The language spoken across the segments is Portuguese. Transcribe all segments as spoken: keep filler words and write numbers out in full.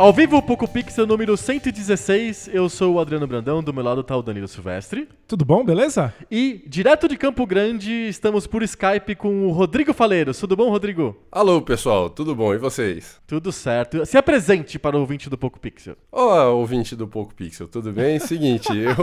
Ao vivo, Poco Pixel número cento e dezesseis, eu sou o Adriano Brandão, do meu lado tá o Danilo Silvestre. Tudo bom, beleza? E, direto de Campo Grande, estamos por Skype com o Rodrigo Faleiros. Tudo bom, Rodrigo? Alô, pessoal, tudo bom? E vocês? Tudo certo. Se apresente para o ouvinte do Poco Pixel. Olá, ouvinte do Poco Pixel, tudo bem? Seguinte, eu...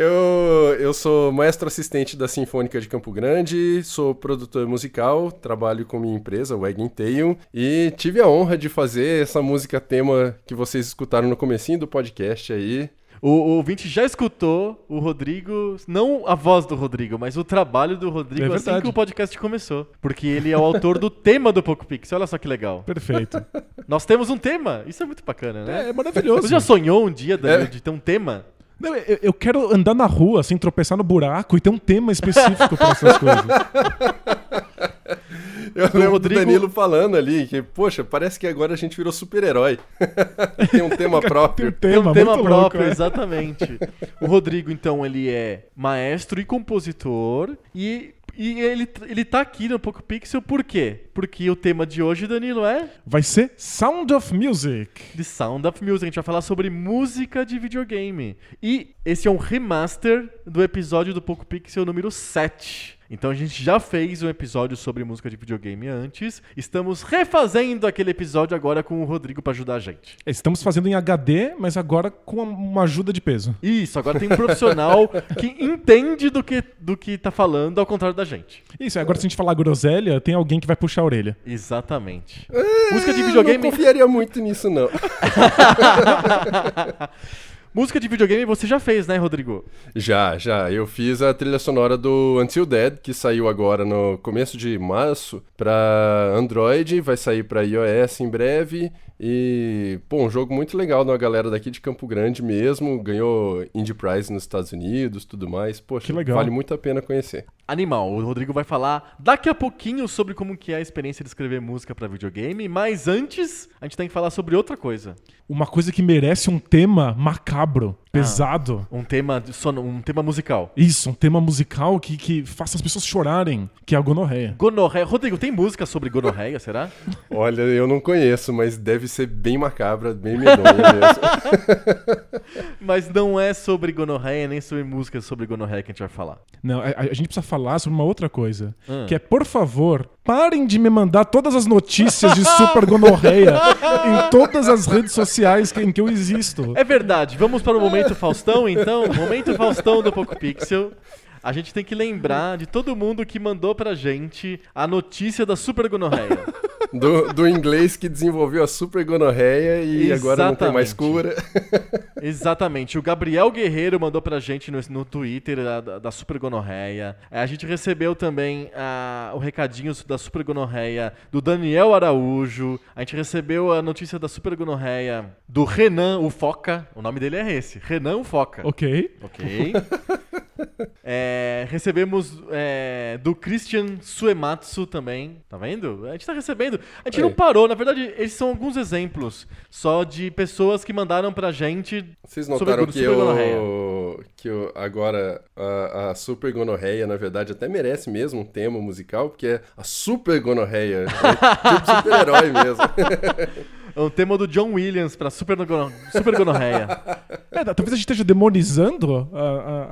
eu... eu sou maestro assistente da Sinfônica de Campo Grande, sou produtor musical, trabalho com minha empresa, Wagging Tail, e tive a honra de fazer essa música tema que vocês escutaram no comecinho do podcast aí. O, o ouvinte já escutou o Rodrigo, não a voz do Rodrigo, mas o trabalho do Rodrigo é assim que o podcast começou, porque ele é o autor do tema do Poco Pixel. Olha só que legal. Perfeito. Nós temos um tema, isso é muito bacana, né? É, é maravilhoso. Você já sonhou um dia, Danilo, é. de ter um tema? Não, eu, eu quero andar na rua, assim, tropeçar no buraco e ter um tema específico para essas coisas. Eu lembro Rodrigo... do Danilo falando ali que, poxa, parece que agora a gente virou super-herói. Tem um tema próprio. Tem um tema, Tem um tema próprio, louco, exatamente. O Rodrigo, então, ele é maestro e compositor e... E ele, ele tá aqui no Poco Pixel por quê? Porque o tema de hoje, Danilo, é... Vai ser Sound of Music. The Sound of Music. A gente vai falar sobre música de videogame. E esse é um remaster do episódio do Poco Pixel número sete. Então a gente já fez um episódio sobre música de videogame antes. Estamos refazendo aquele episódio agora com o Rodrigo pra ajudar a gente. Estamos fazendo em H D, mas agora com uma ajuda de peso. Isso, agora tem um profissional que entende do que, do que tá falando, ao contrário da gente. Isso, agora se a gente falar groselha, tem alguém que vai puxar a orelha. Exatamente. É, música de videogame... Eu não confiaria muito nisso, não. Música de videogame você já fez, né, Rodrigo? Já, já. Eu fiz a trilha sonora do Until Dead, que saiu agora no começo de março pra Android, vai sair pra iOS em breve. E, pô, um jogo muito legal da galera daqui de Campo Grande mesmo, ganhou Indie Prize nos Estados Unidos, tudo mais. Poxa, vale muito a pena conhecer. Animal, o Rodrigo vai falar daqui a pouquinho sobre como que é a experiência de escrever música pra videogame, mas antes a gente tem que falar sobre outra coisa. Uma coisa que merece um tema macabro. Pesado. Ah, um, tema sono, um tema musical. Isso, um tema musical que, que faça as pessoas chorarem, que é a gonorreia. Gonorreia. Rodrigo, tem música sobre gonorreia, será? Olha, eu não conheço, mas deve ser bem macabra, bem medonha mesmo. Mas não é sobre gonorreia, nem sobre música sobre gonorreia que a gente vai falar. Não, a, a gente precisa falar sobre uma outra coisa, hum. que é, por favor, parem de me mandar todas as notícias de super gonorreia em todas as redes sociais que, em que eu existo. É verdade, vamos para o momento Momento Faustão, então. Momento Faustão do Poco Pixel. A gente tem que lembrar de todo mundo que mandou pra gente a notícia da super gonorreia. Do, do inglês que desenvolveu a super gonorreia e Exatamente. Agora não tem mais cura. Exatamente. O Gabriel Guerreiro mandou pra gente no, no Twitter a, da, da super gonorreia. A gente recebeu também a, o recadinho da super gonorreia do Daniel Araújo. A gente recebeu a notícia da super gonorreia do Renan, o Foca. O nome dele é esse. Renan, o Foca. Ok. Ok. É, recebemos é, do Christian Suematsu também. Tá vendo? A gente tá recebendo. A gente Oi. não parou. Na verdade, esses são alguns exemplos só de pessoas que mandaram pra gente. Vocês notaram sobre, que, super eu, que eu agora a, a super gonorreia, na verdade, até merece mesmo um tema musical, porque é a super gonorreia. É tipo super-herói mesmo. É um tema do John Williams pra super, super gonorreia. É, talvez a gente esteja demonizando a,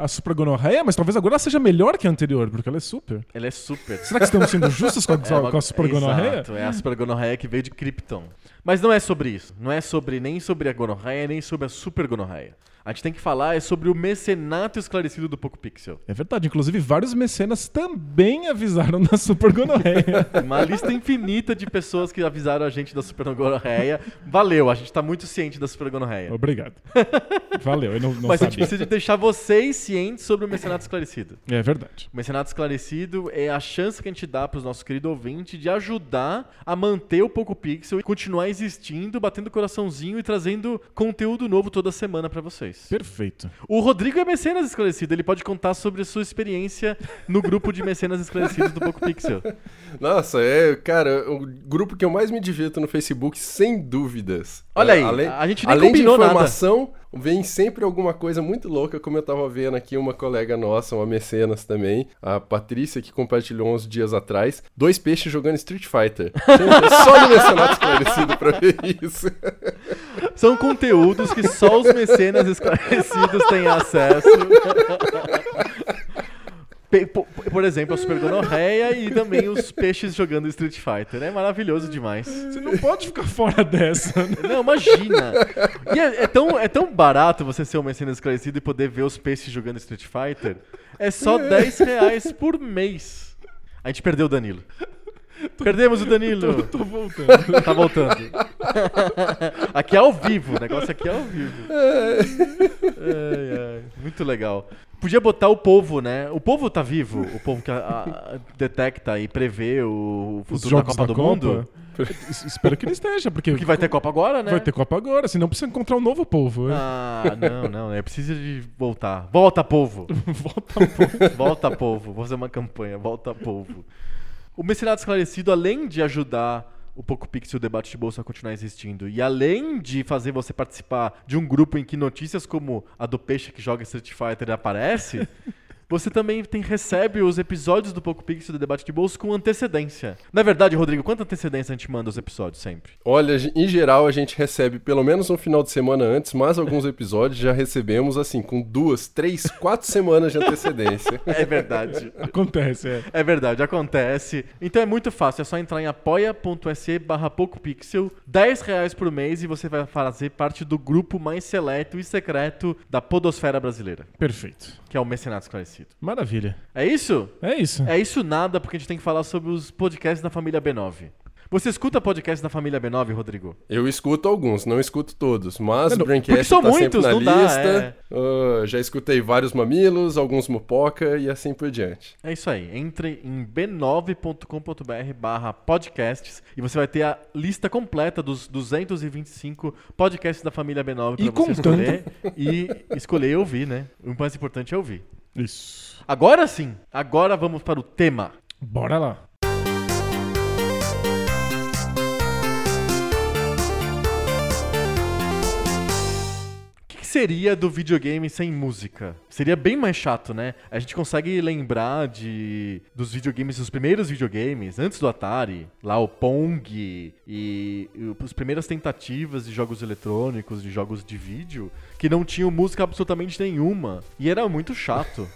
a, a Super Gonorreia, mas talvez agora ela seja melhor que a anterior, porque ela é super. Ela é super. Será que estamos sendo justos com a, é uma, com a Super Gonorreia? Exato, é a Super Gonorreia que veio de Krypton. Mas não é sobre isso. Não é sobre nem sobre a gonorreia, nem sobre a Super Gonorreia. A gente tem que falar é sobre o mecenato esclarecido do Poco Pixel. É verdade. Inclusive, vários mecenas também avisaram da Super Gonorreia. Uma lista infinita de pessoas que avisaram a gente da Super Gonorreia. Valeu. A gente tá muito ciente da Super Gonorreia. Obrigado. Valeu. Eu não, não Mas sabia. A gente precisa deixar vocês cientes sobre o mecenato esclarecido. É verdade. O mecenato esclarecido é a chance que a gente dá para o nosso querido ouvinte de ajudar a manter o Poco Pixel e continuar existindo, batendo coraçãozinho e trazendo conteúdo novo toda semana para vocês. Perfeito. O Rodrigo é mecenas esclarecido. Ele pode contar sobre a sua experiência no grupo de mecenas esclarecidos do Poco Pixel. Nossa, é, cara, o grupo que eu mais me divirto no Facebook, sem dúvidas. Olha aí, além, a gente nem combinou nada. Além de informação, vem sempre alguma coisa muito louca, como eu tava vendo aqui uma colega nossa, uma mecenas também, a Patrícia, que compartilhou uns dias atrás, dois peixes jogando Street Fighter. Só no mecenato esclarecido pra ver isso. São conteúdos que só os mecenas esclarecidos têm acesso. Por exemplo, a Super Gonorreia e também os peixes jogando Street Fighter. É maravilhoso demais. Você não pode ficar fora dessa. Né? Não, imagina. E é, é, tão, é tão barato você ser um mecenas esclarecido e poder ver os peixes jogando Street Fighter. É só dez reais por mês. A gente perdeu o Danilo. Tô, Perdemos o Danilo. Tô, tô voltando. Tá voltando. Aqui é ao vivo. O negócio aqui é ao vivo. Ai, ai. Muito legal. Podia botar o povo, né? O povo tá vivo? O povo que a, a, detecta e prevê o futuro da Copa do Copa? Mundo? Espero que ele esteja, porque... Porque vai ter Copa agora, né? Vai ter Copa agora, senão precisa encontrar um novo povo. É? Ah, não, não. É preciso de voltar. Volta, povo! Volta, povo. Volta, povo. Vou fazer uma campanha. Volta, povo. O Mecenato Esclarecido, além de ajudar o Poco Pixel e o Debate de Bolsa a continuar existindo, e além de fazer você participar de um grupo em que notícias como a do peixe que joga Street Fighter aparece, você também tem, recebe os episódios do Poco Pixel e do Debate de Bolsa com antecedência. Na verdade, Rodrigo, quanta antecedência a gente manda os episódios sempre? Olha, em geral a gente recebe pelo menos um final de semana antes, mas alguns episódios já recebemos assim, com duas, três, quatro semanas de antecedência. É verdade. Acontece, é. É verdade, acontece. Então é muito fácil, é só entrar em apoia.se barra PocoPixel, dez reais por mês e você vai fazer parte do grupo mais seleto e secreto da podosfera brasileira. Perfeito. Que é o Mecenato Esclarecido. Maravilha. É isso? É isso. É isso nada, porque a gente tem que falar sobre os podcasts da família B nove. Você escuta podcasts da família B nove, Rodrigo? Eu escuto alguns, não escuto todos, mas não, o Braincast tá muitos, sempre na não lista. Dá, é. uh, já escutei vários mamilos, alguns mupoca e assim por diante. É isso aí. Entre em b nove ponto com ponto b r barra podcasts e você vai ter a lista completa dos duzentos e vinte e cinco podcasts da família B nove para você escolher e escolher e ouvir, né? O mais importante é ouvir. Isso. Agora sim, agora vamos para o tema. Bora lá. O que seria do videogame sem música? Seria bem mais chato, né? A gente consegue lembrar de dos videogames, dos primeiros videogames, antes do Atari, lá o Pong e, e as primeiras tentativas de jogos eletrônicos, de jogos de vídeo, que não tinham música absolutamente nenhuma. E era muito chato.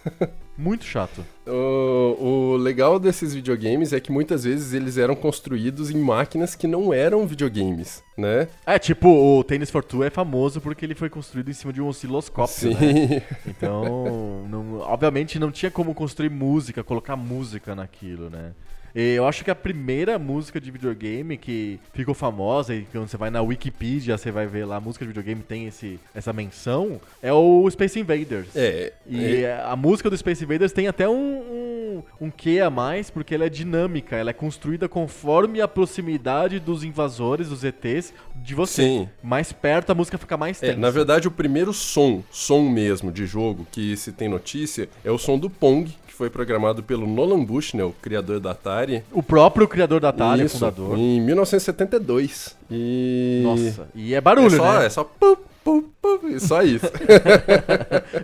Muito chato. O, o legal desses videogames é que muitas vezes eles eram construídos em máquinas que não eram videogames, né? É, tipo, o Tennis for Two é famoso porque ele foi construído em cima de um osciloscópio, sim, né? Então... Não, não, obviamente não tinha como construir música, colocar música naquilo, né? E eu acho que a primeira música de videogame que ficou famosa, e quando você vai na Wikipedia, você vai ver lá, a música de videogame tem esse, essa menção, é o Space Invaders. É. E é. A música do Space Invaders tem até um, um, um quê a mais, porque ela é dinâmica, ela é construída conforme a proximidade dos invasores, dos E Ts, de você. Sim. Mais perto, a música fica mais tensa. É, na verdade, o primeiro som, som mesmo de jogo, que se tem notícia, é o som do Pong, que foi programado pelo Nolan Bushnell, o criador da Atari. O próprio criador da Atari, isso, fundador. Em mil novecentos e setenta e dois. E... Nossa, e é barulho, é só, né? É só pum, pum, pum, é só isso.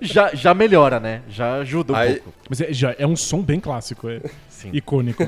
já, já melhora, né? Já ajuda um aí... pouco. Mas é, já é um som bem clássico, é. Sim. Icônico.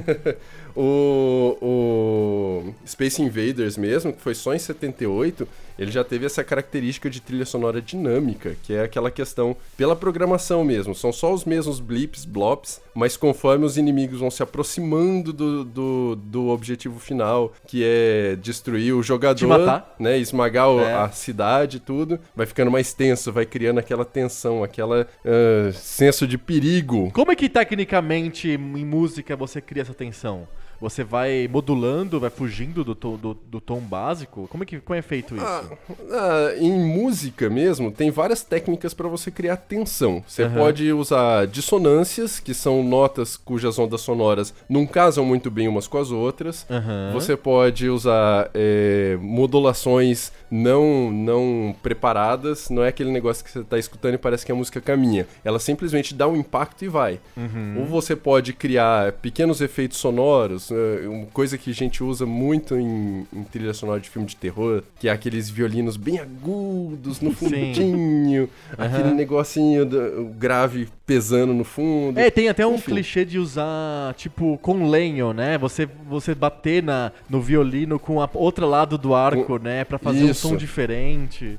o, o Space Invaders mesmo, que foi só em setenta e oito, ele já teve essa característica de trilha sonora dinâmica, que é aquela questão pela programação mesmo. São só os mesmos blips, blops, mas conforme os inimigos vão se aproximando do, do, do objetivo final, que é destruir o jogador, né, esmagar o, é. a cidade e tudo, vai ficando mais tenso, vai criando aquela tensão, aquela uh, senso de perigo. Como é que tecnicamente em música você cria essa tensão? Você vai modulando, vai fugindo do, to, do, do tom básico? Como é, que, como é feito isso? Ah, ah, em música mesmo, tem várias técnicas para você criar tensão. Você uhum. pode usar dissonâncias, que são notas cujas ondas sonoras não casam muito bem umas com as outras. Uhum. Você pode usar é, modulações não, não preparadas. Não é aquele negócio que você está escutando e parece que a música caminha. Ela simplesmente dá um impacto e vai. Uhum. Ou você pode criar pequenos efeitos sonoros. Uma coisa que a gente usa muito em, em trilha sonora de filme de terror, que é aqueles violinos bem agudos no fundinho, uhum. aquele negocinho do, grave pesando no fundo. É, tem até um Enfim. clichê de usar, tipo, com lenho, né? Você, você bater na, no violino com o outro lado do arco, um, né? Pra fazer isso. um som diferente.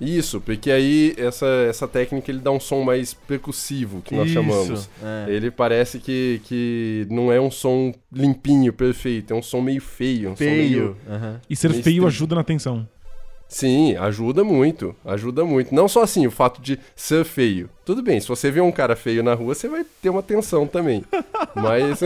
Isso, porque aí essa, essa técnica ele dá um som mais percussivo, que nós Isso, chamamos. É. Ele parece que, que não é um som limpinho, perfeito, é um som meio feio. Um feio. Som meio, uhum. E ser meio feio estranho. Ajuda na tensão. Sim, ajuda muito, ajuda muito. Não só assim, o fato de ser feio. Tudo bem, se você vê um cara feio na rua, você vai ter uma tensão também. Mas...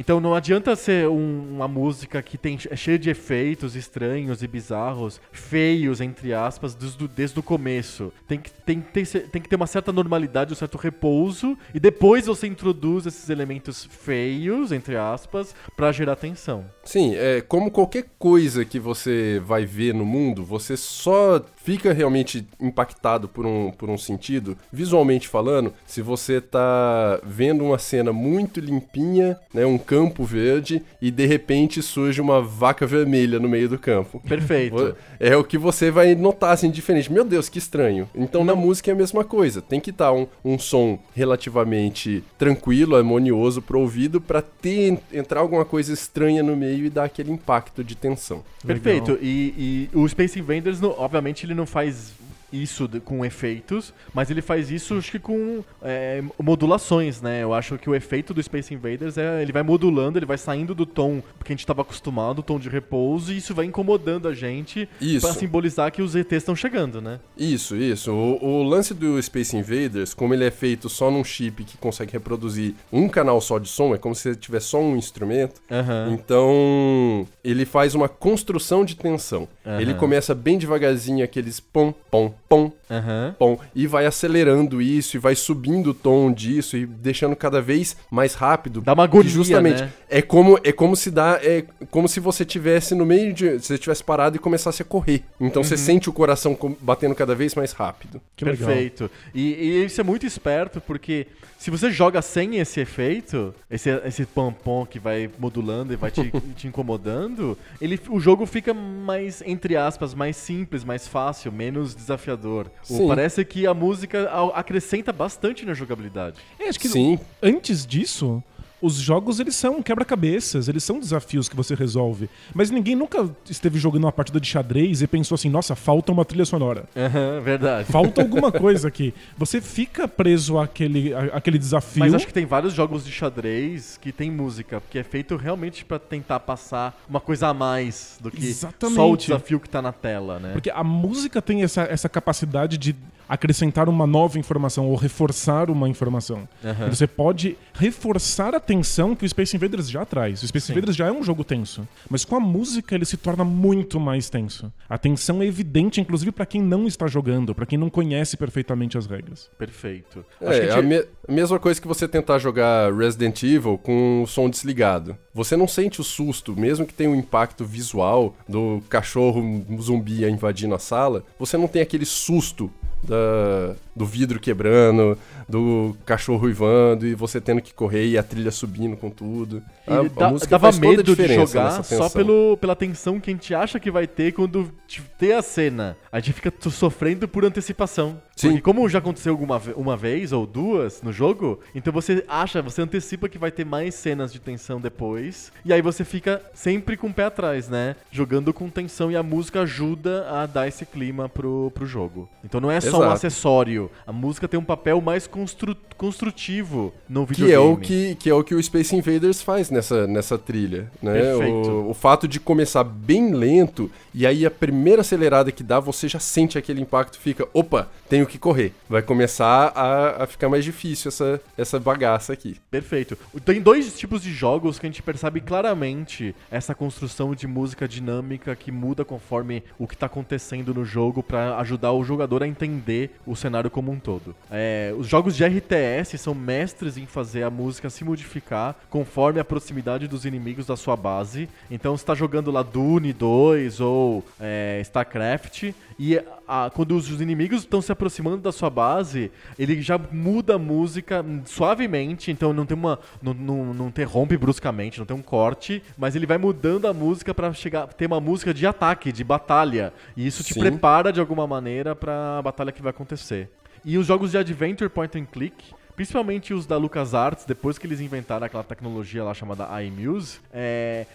Então não adianta ser um, uma música que tem, é cheia de efeitos estranhos e bizarros, feios, entre aspas, desde, desde o começo. Tem que, tem, tem, tem que ter uma certa normalidade, um certo repouso, e depois você introduz esses elementos feios, entre aspas, pra gerar tensão. Sim, é como qualquer coisa que você vai ver no mundo, você só fica realmente impactado por um... Por um sentido, visualmente falando, se você tá vendo uma cena muito limpinha, né, um campo verde, e de repente surge uma vaca vermelha no meio do campo. Perfeito. É o que você vai notar, assim, diferente. Meu Deus, que estranho. Então, não. na música é a mesma coisa. Tem que estar um, um som relativamente tranquilo, harmonioso pro ouvido, pra ter, entrar alguma coisa estranha no meio e dar aquele impacto de tensão. Perfeito. E, e o Space Invaders, obviamente, ele não faz... isso com efeitos, mas ele faz isso acho que com é, modulações, né? Eu acho que o efeito do Space Invaders é ele vai modulando, ele vai saindo do tom que a gente estava acostumado, o tom de repouso, e isso vai incomodando a gente para simbolizar que os E Tês estão chegando, né? Isso, isso. O, o lance do Space Invaders, como ele é feito só num chip que consegue reproduzir um canal só de som, é como se tivesse só um instrumento, uhum. então ele faz uma construção de tensão. Uhum. Ele começa bem devagarzinho, aqueles pom, pom, pom, uhum. pom, e vai acelerando isso, e vai subindo o tom disso, e deixando cada vez mais rápido. Dá uma agonia, justamente, né? É como, é como se dá, é como se você tivesse no meio de, se você tivesse parado e começasse a correr. Então uhum. você sente o coração batendo cada vez mais rápido. Que Perfeito. Legal. E, e isso é muito esperto, porque se você joga sem esse efeito, esse, esse pom-pom que vai modulando e vai te, te incomodando, ele, o jogo fica mais, entre aspas, mais simples, mais fácil, menos desafiador. desafiador. Parece que a música acrescenta bastante na jogabilidade. É, acho que Sim. antes disso... Os jogos, eles são quebra-cabeças, eles são desafios que você resolve. Mas ninguém nunca esteve jogando uma partida de xadrez e pensou assim, nossa, falta uma trilha sonora. Uhum, verdade. Falta alguma coisa aqui. Você fica preso àquele, à, àquele desafio. Mas acho que tem vários jogos de xadrez que tem música, porque é feito realmente pra tentar passar uma coisa a mais do que Exatamente. só o desafio que tá na tela, né? Porque a música tem essa, essa capacidade de... acrescentar uma nova informação ou reforçar uma informação. Uhum. Você pode reforçar a tensão que o Space Invaders já traz. O Space Sim. Invaders já é um jogo tenso, mas com a música ele se torna muito mais tenso. A tensão é evidente, inclusive, para quem não está jogando, para quem não conhece perfeitamente as regras. Perfeito. É, Acho que a, gente... a me- mesma coisa que você tentar jogar Resident Evil com o som desligado. Você não sente o susto, mesmo que tenha um impacto visual do cachorro zumbi invadindo a sala, você não tem aquele susto Da, do vidro quebrando, do cachorro uivando e você tendo que correr e a trilha subindo com tudo. A, a da, música dava medo de jogar só pelo, pela tensão que a gente acha que vai ter quando ter a cena. A gente fica sofrendo por antecipação. Sim. Porque como já aconteceu alguma, uma vez ou duas no jogo, então você acha, você antecipa que vai ter mais cenas de tensão depois, e aí você fica sempre com o pé atrás, né? Jogando com tensão, e a música ajuda a dar esse clima pro, pro jogo. Então não é só Exato. Um acessório. A música tem um papel mais constru, construtivo no videogame. Que é o que, que, é o, que o Space Invaders faz nessa, nessa trilha, né? Perfeito. O, o fato de começar bem lento, e aí a primeira acelerada que dá, você já sente aquele impacto, fica, opa, tenho que correr. Vai começar a, a ficar mais difícil essa, essa bagaça aqui. Perfeito. Tem dois tipos de jogos que a gente percebe claramente essa construção de música dinâmica que muda conforme o que está acontecendo no jogo para ajudar o jogador a entender o cenário como um todo. É, os jogos de R T S são mestres em fazer a música se modificar conforme a proximidade dos inimigos da sua base. Então você está jogando lá Dune dois ou é, StarCraft, e a, quando os inimigos estão se aproximando da sua base, ele já muda a música suavemente, então não tem uma não, não, não interrompe bruscamente, não tem um corte, mas ele vai mudando a música para chegar ter uma música de ataque, de batalha, e isso te Sim. prepara de alguma maneira para a batalha que vai acontecer. E os jogos de adventure point and click, principalmente os da LucasArts, depois que eles inventaram aquela tecnologia lá chamada iMuse, é,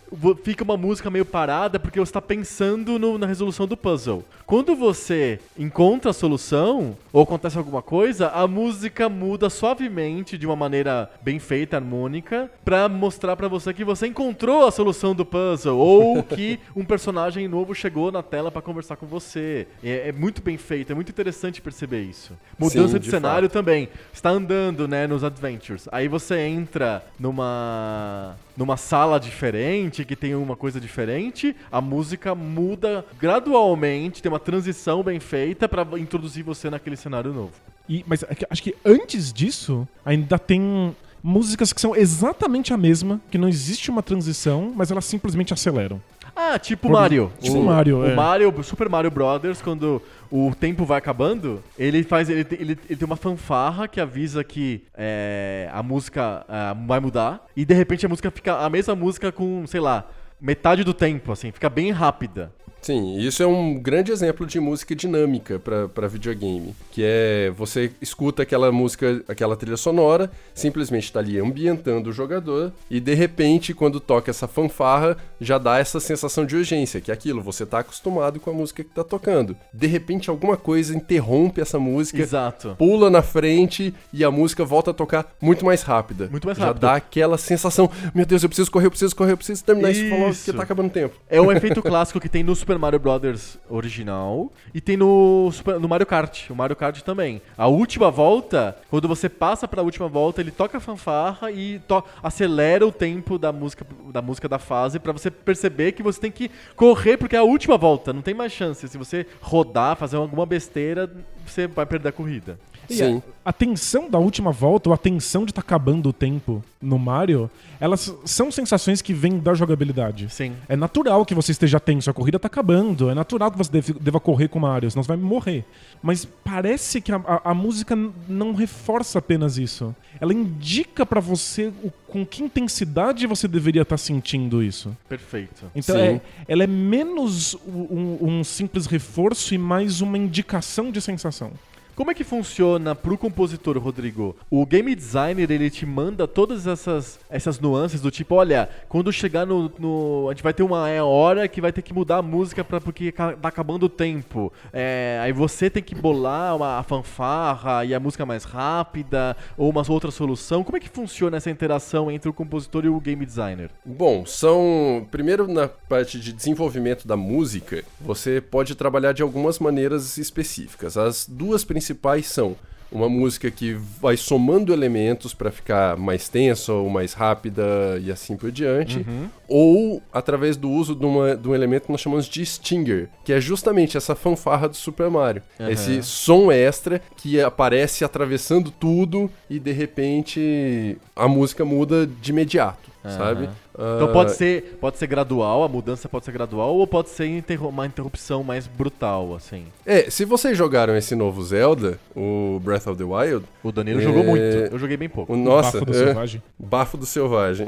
fica uma música meio parada porque você está pensando no, na resolução do puzzle. Quando você encontra a solução, ou acontece alguma coisa, a música muda suavemente, de uma maneira bem feita, harmônica, para mostrar para você que você encontrou a solução do puzzle, ou que um personagem novo chegou na tela para conversar com você. É, é muito bem feito, é muito interessante perceber isso. Mudança Sim, de, de cenário fato. Também. Você está andando, né, nos adventures. Aí você entra numa numa sala diferente, que tem uma coisa diferente, a música muda gradualmente, tem uma transição bem feita pra introduzir você naquele cenário novo. E, mas acho que antes disso, ainda tem músicas que são exatamente a mesma, que não existe uma transição, mas elas simplesmente aceleram. Ah, tipo Por... Mario. Tipo o, Mario, o é. Mario, o Super Mario Brothers, quando o tempo vai acabando, ele faz, ele, ele, ele tem uma fanfarra que avisa que é, a música é, vai mudar, e de repente a música fica a mesma música com, sei lá, metade do tempo, assim, fica bem rápida. Sim, isso é um grande exemplo de música dinâmica para videogame, que é você escuta aquela música, aquela trilha sonora, simplesmente tá ali ambientando o jogador, e de repente, quando toca essa fanfarra, já dá essa sensação de urgência, que é aquilo, você tá acostumado com a música que tá tocando. De repente, alguma coisa interrompe essa música, Exato. Pula na frente, e a música volta a tocar muito mais rápida. Muito mais rápida. Já dá aquela sensação, meu Deus, eu preciso correr, eu preciso correr, eu preciso terminar isso, isso logo, porque tá acabando o tempo. É um efeito clássico que tem no Super Mario Brothers original, e tem no, Super, no Mario Kart, o Mario Kart também. A última volta, quando você passa pra última volta, ele toca a fanfarra e to- acelera o tempo da música, da música da fase, pra você perceber que você tem que correr, porque é a última volta, não tem mais chance. Se você rodar, fazer alguma besteira, você vai perder a corrida. E Sim. A, a tensão da última volta, ou a tensão de estar tá acabando o tempo no Mario, elas são sensações que vêm da jogabilidade. Sim. É natural que você esteja tenso, a corrida tá acabando, é natural que você deve, deva correr com o Mario, senão você vai morrer. Mas parece que a, a, a música n- não reforça apenas isso. Ela indica pra você o, com que intensidade você deveria estar tá sentindo isso. Perfeito. Então é, ela é menos um, um simples reforço e mais uma indicação de sensação. Como é que funciona pro compositor, Rodrigo? O game designer, ele te manda todas essas, essas nuances do tipo, olha, quando chegar no, no... a gente vai ter uma hora que vai ter que mudar a música pra, porque tá acabando o tempo. É, aí você tem que bolar uma, a fanfarra e a música mais rápida, ou uma outra solução. Como é que funciona essa interação entre o compositor e o game designer? Bom, são... Primeiro, na parte de desenvolvimento da música, você pode trabalhar de algumas maneiras específicas. As duas principais principais são uma música que vai somando elementos para ficar mais tensa ou mais rápida e assim por diante, uhum. ou através do uso de, uma, de um elemento que nós chamamos de stinger, que é justamente essa fanfarra do Super Mario. Uhum. Esse som extra que aparece atravessando tudo e de repente a música muda de imediato. Uhum. Sabe? Então uh... pode ser, pode ser gradual, a mudança pode ser gradual, ou pode ser interrom- uma interrupção mais brutal, assim. É, se vocês jogaram esse novo Zelda, o Breath of the Wild... O Danilo é... jogou muito, eu joguei bem pouco. O, nossa, o Bafo do é... Selvagem. Bafo do Selvagem.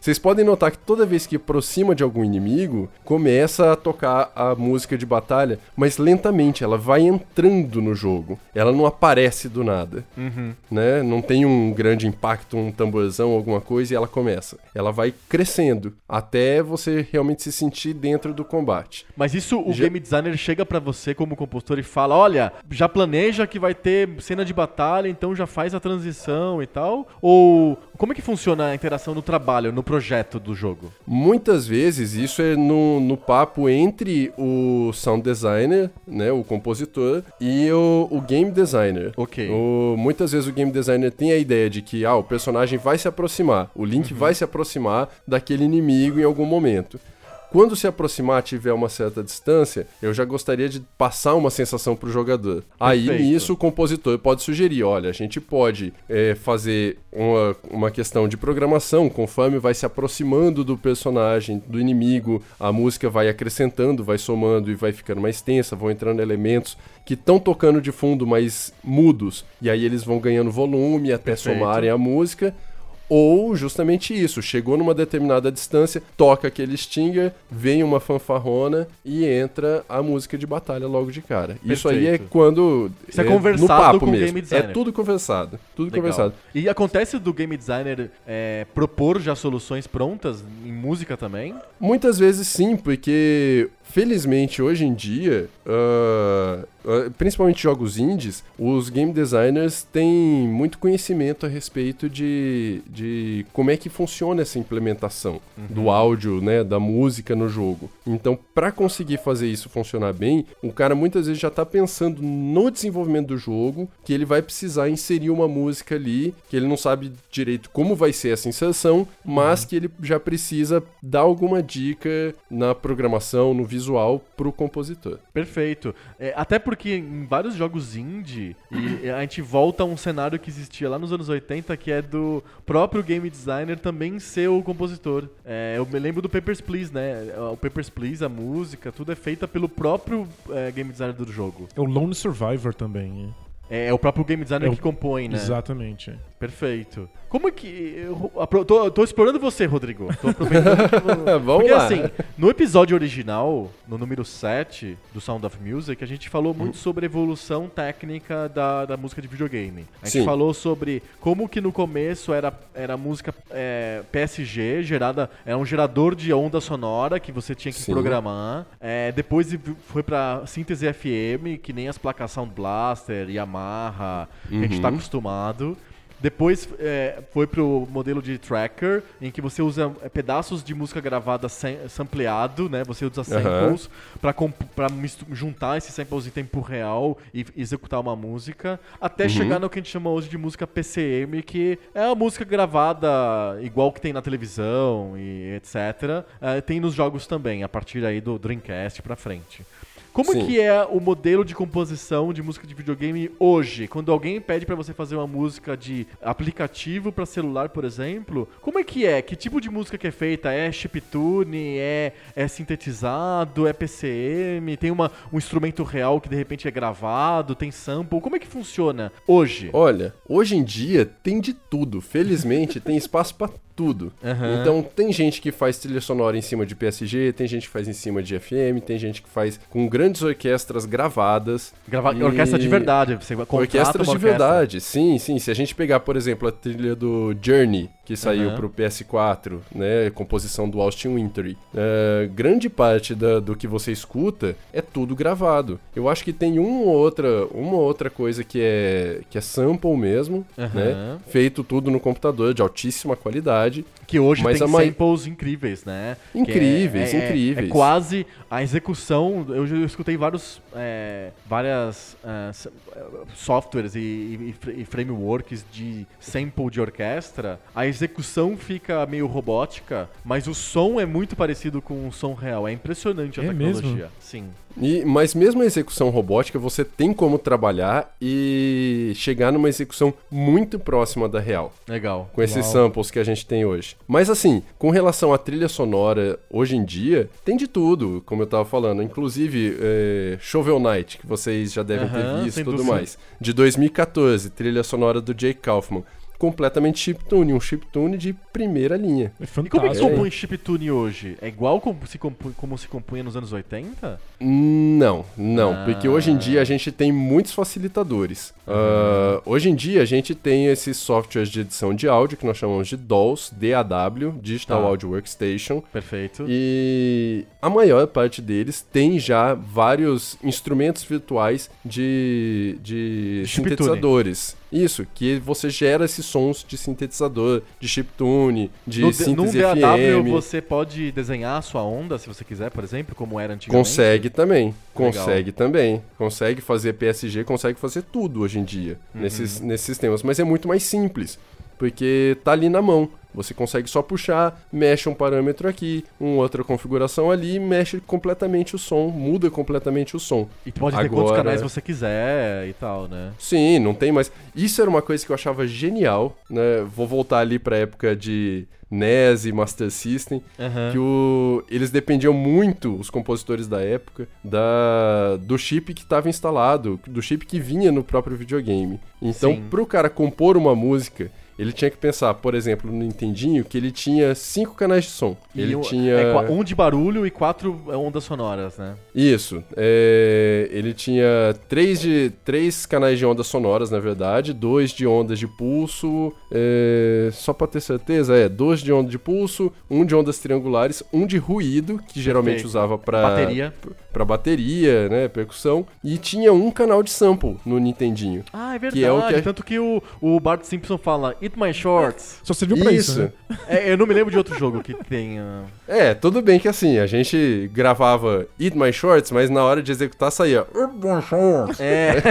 Vocês podem notar que toda vez que aproxima de algum inimigo, começa a tocar a música de batalha, mas lentamente, ela vai entrando no jogo. Ela não aparece do nada, uhum. né? Não tem um grande impacto, um tamborzão, alguma coisa, e ela começa. Ela vai crescendo até você realmente se sentir dentro do combate. Mas isso o já... game designer chega pra você como compositor e fala, olha, já planeja que vai ter cena de batalha, então já faz a transição e tal? Ou como é que funciona a interação no trabalho, no projeto do jogo? Muitas vezes isso é no, no papo entre o sound designer, né, o compositor, e o, o game designer. Ok. O, muitas vezes o game designer tem a ideia de que ah, o personagem vai se aproximar, o Link uhum. vai se aproximar daquele inimigo em algum momento. Quando se aproximar, tiver uma certa distância, eu já gostaria de passar uma sensação pro jogador. Perfeito. Aí, nisso, o compositor pode sugerir, olha, a gente pode é, fazer uma, uma questão de programação, conforme vai se aproximando do personagem, do inimigo, a música vai acrescentando, vai somando e vai ficando mais tensa, vão entrando elementos que estão tocando de fundo, mas mudos, e aí eles vão ganhando volume até Perfeito. Somarem a música... Ou justamente isso, chegou numa determinada distância, toca aquele stinger, vem uma fanfarrona e entra a música de batalha logo de cara. Perfeito. Isso aí é quando... Isso é, é conversado no papo com mesmo. O game designer. É tudo conversado. Tudo Legal. Conversado. E acontece do game designer é, propor já soluções prontas em música também? Muitas vezes sim, porque... Felizmente, hoje em dia, uh, uh, principalmente jogos indies, os game designers têm muito conhecimento a respeito de, de como é que funciona essa implementação uhum. do áudio, né, da música no jogo. Então, para conseguir fazer isso funcionar bem, o cara muitas vezes já está pensando no desenvolvimento do jogo, que ele vai precisar inserir uma música ali, que ele não sabe direito como vai ser essa inserção, mas uhum. que ele já precisa dar alguma dica na programação, no visual. Visual pro compositor. Perfeito. É, até porque em vários jogos indie, e a gente volta a um cenário que existia lá nos anos oitenta, que é do próprio game designer também ser o compositor. É, eu me lembro do Papers, Please, né? O Papers, Please, a música, tudo é feita pelo próprio é, game designer do jogo. É o Lone Survivor também, é. É o próprio game designer é o... que compõe, né? Exatamente. Perfeito. Como é que... Eu... Tô, tô explorando você, Rodrigo. Tô aproveitando que... Vamos Porque, lá. Assim, no episódio original, no número sete do Sound of Music, a gente falou muito sobre a evolução técnica da, da música de videogame. A gente Sim. falou sobre como que no começo era, era música é, P S G, gerada... Era um gerador de onda sonora que você tinha que Sim. programar. É, depois foi pra síntese F M, que nem as placas Sound Blaster, Yamaha, Marra, uhum. que a gente tá acostumado. Depois é, foi pro modelo de tracker, em que você usa pedaços de música gravada sem, sampleado, né? Você usa samples uhum. pra, comp- pra mistu- juntar esses samples em tempo real e executar uma música, até uhum. chegar no que a gente chama hoje de música P C M, que é a música gravada igual que tem na televisão e etcétera. É, tem nos jogos também, a partir aí do Dreamcast pra frente. Como Sim. que é o modelo de composição de música de videogame hoje? Quando alguém pede pra você fazer uma música de aplicativo pra celular, por exemplo, como é que é? Que tipo de música que é feita? É chiptune? É, é sintetizado? É P C M? Tem uma, um instrumento real que de repente é gravado? Tem sample? Como é que funciona hoje? Olha, hoje em dia tem de tudo. Felizmente tem espaço pra tudo. Uhum. Então tem gente que faz trilha sonora em cima de P S G, tem gente que faz em cima de F M, tem gente que faz com grandes orquestras gravadas. Grava... E... Orquestra de verdade. Você Orquestras de orquestra. Verdade, sim, sim. Se a gente pegar, por exemplo, a trilha do Journey, que saiu uhum. pro P S quatro, né, composição do Austin Wintory, uh, grande parte da, do que você escuta é tudo gravado. Eu acho que tem uma outra, uma outra coisa que é, que é sample mesmo, uhum. né, feito tudo no computador, de altíssima qualidade. Que hoje Mas tem samples ma... incríveis, né? Incríveis, é, é, incríveis. É quase a execução... Eu já escutei vários é, várias, uh, softwares e, e, e frameworks de sample de orquestra. A execução fica meio robótica, mas o som é muito parecido com o som real. É impressionante a é tecnologia. Mesmo? Sim. E, mas mesmo a execução robótica, você tem como trabalhar e chegar numa execução muito próxima da real. Legal. Com esses Uau. Samples que a gente tem hoje. Mas assim, com relação à trilha sonora, hoje em dia, tem de tudo, como eu tava falando. Inclusive, é, Shovel Knight, que vocês já devem uhum, ter visto e tudo dúvida. mais. De dois mil e catorze, trilha sonora do Jake Kaufman. Completamente chiptune, um chiptune de primeira linha. Fantástico. E como é que se compõe chiptune hoje? É igual como se, compu- como se compunha nos anos oitenta? Não, não. Ah. Porque hoje em dia a gente tem muitos facilitadores. Uhum. Uh, hoje em dia a gente tem esses softwares de edição de áudio que nós chamamos de D A Ws, D A W, Digital tá. Audio Workstation. Perfeito. E a maior parte deles tem já vários instrumentos virtuais de, de, de sintetizadores. Isso, que você gera esses sons de sintetizador, de chiptune, de no, síntese F M. No D A W você pode desenhar a sua onda, se você quiser, por exemplo, como era antigamente? Consegue também, consegue Legal. também. Consegue fazer P S G, consegue fazer tudo hoje em dia uhum. nesses, nesses sistemas. Mas é muito mais simples, porque tá ali na mão. Você consegue só puxar, mexe um parâmetro aqui, uma outra configuração ali, mexe completamente o som, muda completamente o som. E pode ter Agora... quantos canais você quiser e tal, né? Sim, não tem mais. Isso era uma coisa que eu achava genial, né? Vou voltar ali pra época de N E S e Master System, uhum. que o... eles dependiam muito, os compositores da época, da... do chip que estava instalado, do chip que vinha no próprio videogame. Então, Sim. pro cara compor uma música... Ele tinha que pensar, por exemplo, no Nintendinho, que ele tinha cinco canais de som. E ele um, tinha... É, um de barulho e quatro ondas sonoras, né? Isso. É, ele tinha três, de, três canais de ondas sonoras, na verdade. Dois de ondas de pulso. É, só pra ter certeza, é. Dois de onda de pulso, um de ondas triangulares, um de ruído, que geralmente Perfeito. usava pra... Bateria. Pra bateria, né? Percussão. E tinha um canal de sample no Nintendinho. Ah, é verdade. Que é o que a... Tanto que o, o Bart Simpson fala... My Shorts. Só serviu pra isso. isso né? é, eu não me lembro de outro jogo que tenha... É, tudo bem que assim, a gente gravava Eat My Shorts, mas na hora de executar saía... Eat My Shorts. É.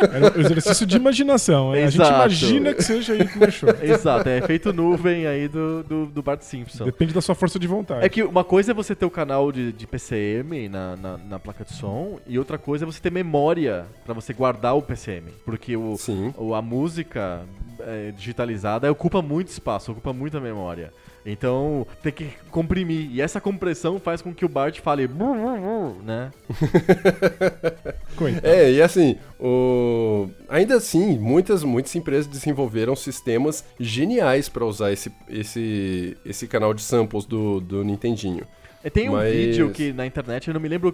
Era um exercício de imaginação. Exato. A gente imagina que seja Eat My Shorts. Exato, é efeito nuvem aí do, do, do Bart Simpson. Depende da sua força de vontade. É que uma coisa é você ter o canal de, de P C M na, na, na placa de som, e outra coisa é você ter memória pra você guardar o P C M. Porque o, o, a música... digitalizada ocupa muito espaço, ocupa muita memória. Então tem que comprimir. E essa compressão faz com que o Bart fale, né? É, e assim, o... ainda assim, muitas, muitas empresas desenvolveram sistemas geniais para usar esse, esse, esse canal de samples do, do Nintendinho. Tem um Mas... vídeo que na internet, eu não me lembro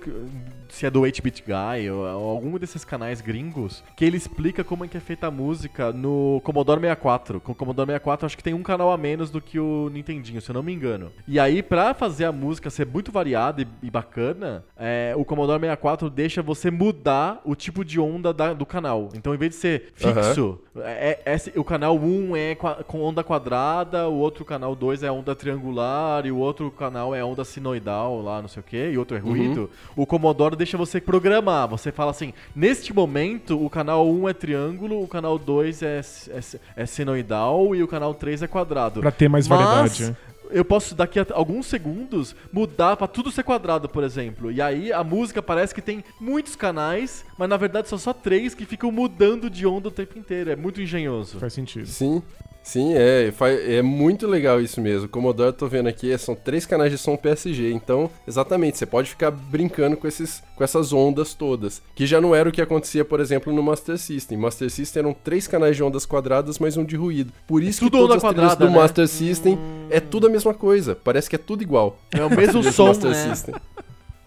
se é do eight-Bit Guy ou, ou algum desses canais gringos, que ele explica como é que é feita a música no Commodore sessenta e quatro. Com o Commodore sessenta e quatro acho que tem um canal a menos do que o Nintendinho, se eu não me engano. E aí, pra fazer a música ser muito variada e, e bacana, é, o Commodore sessenta e quatro deixa você mudar o tipo de onda da, do canal. Então, em vez de ser fixo, uhum. é, é, é, o canal um é com onda quadrada, o outro canal dois é onda triangular e o outro canal é onda sinoidal. Lá, não sei o que, e outro é ruído. Uhum. O Commodore deixa você programar. Você fala assim, neste momento o canal um é triângulo, o canal dois é, é, é senoidal e o canal três é quadrado. Pra ter mais Mas... variedade. Eu posso, daqui a alguns segundos, mudar pra tudo ser quadrado, por exemplo. E aí a música parece que tem muitos canais, mas na verdade são só três que ficam mudando de onda o tempo inteiro. É muito engenhoso. Faz sentido. Sim, sim, é, é muito legal isso mesmo. O Commodore, eu tô vendo aqui, são três canais de som P S G. Então, exatamente, você pode ficar brincando com, esses, com essas ondas todas. Que já não era o que acontecia, por exemplo, no Master System. Master System eram três canais de ondas quadradas, mas um de ruído. Por isso é que todas as trilhas do né? Master System hum... é tudo a mesma coisa, parece que é tudo igual. É o mesmo som, né?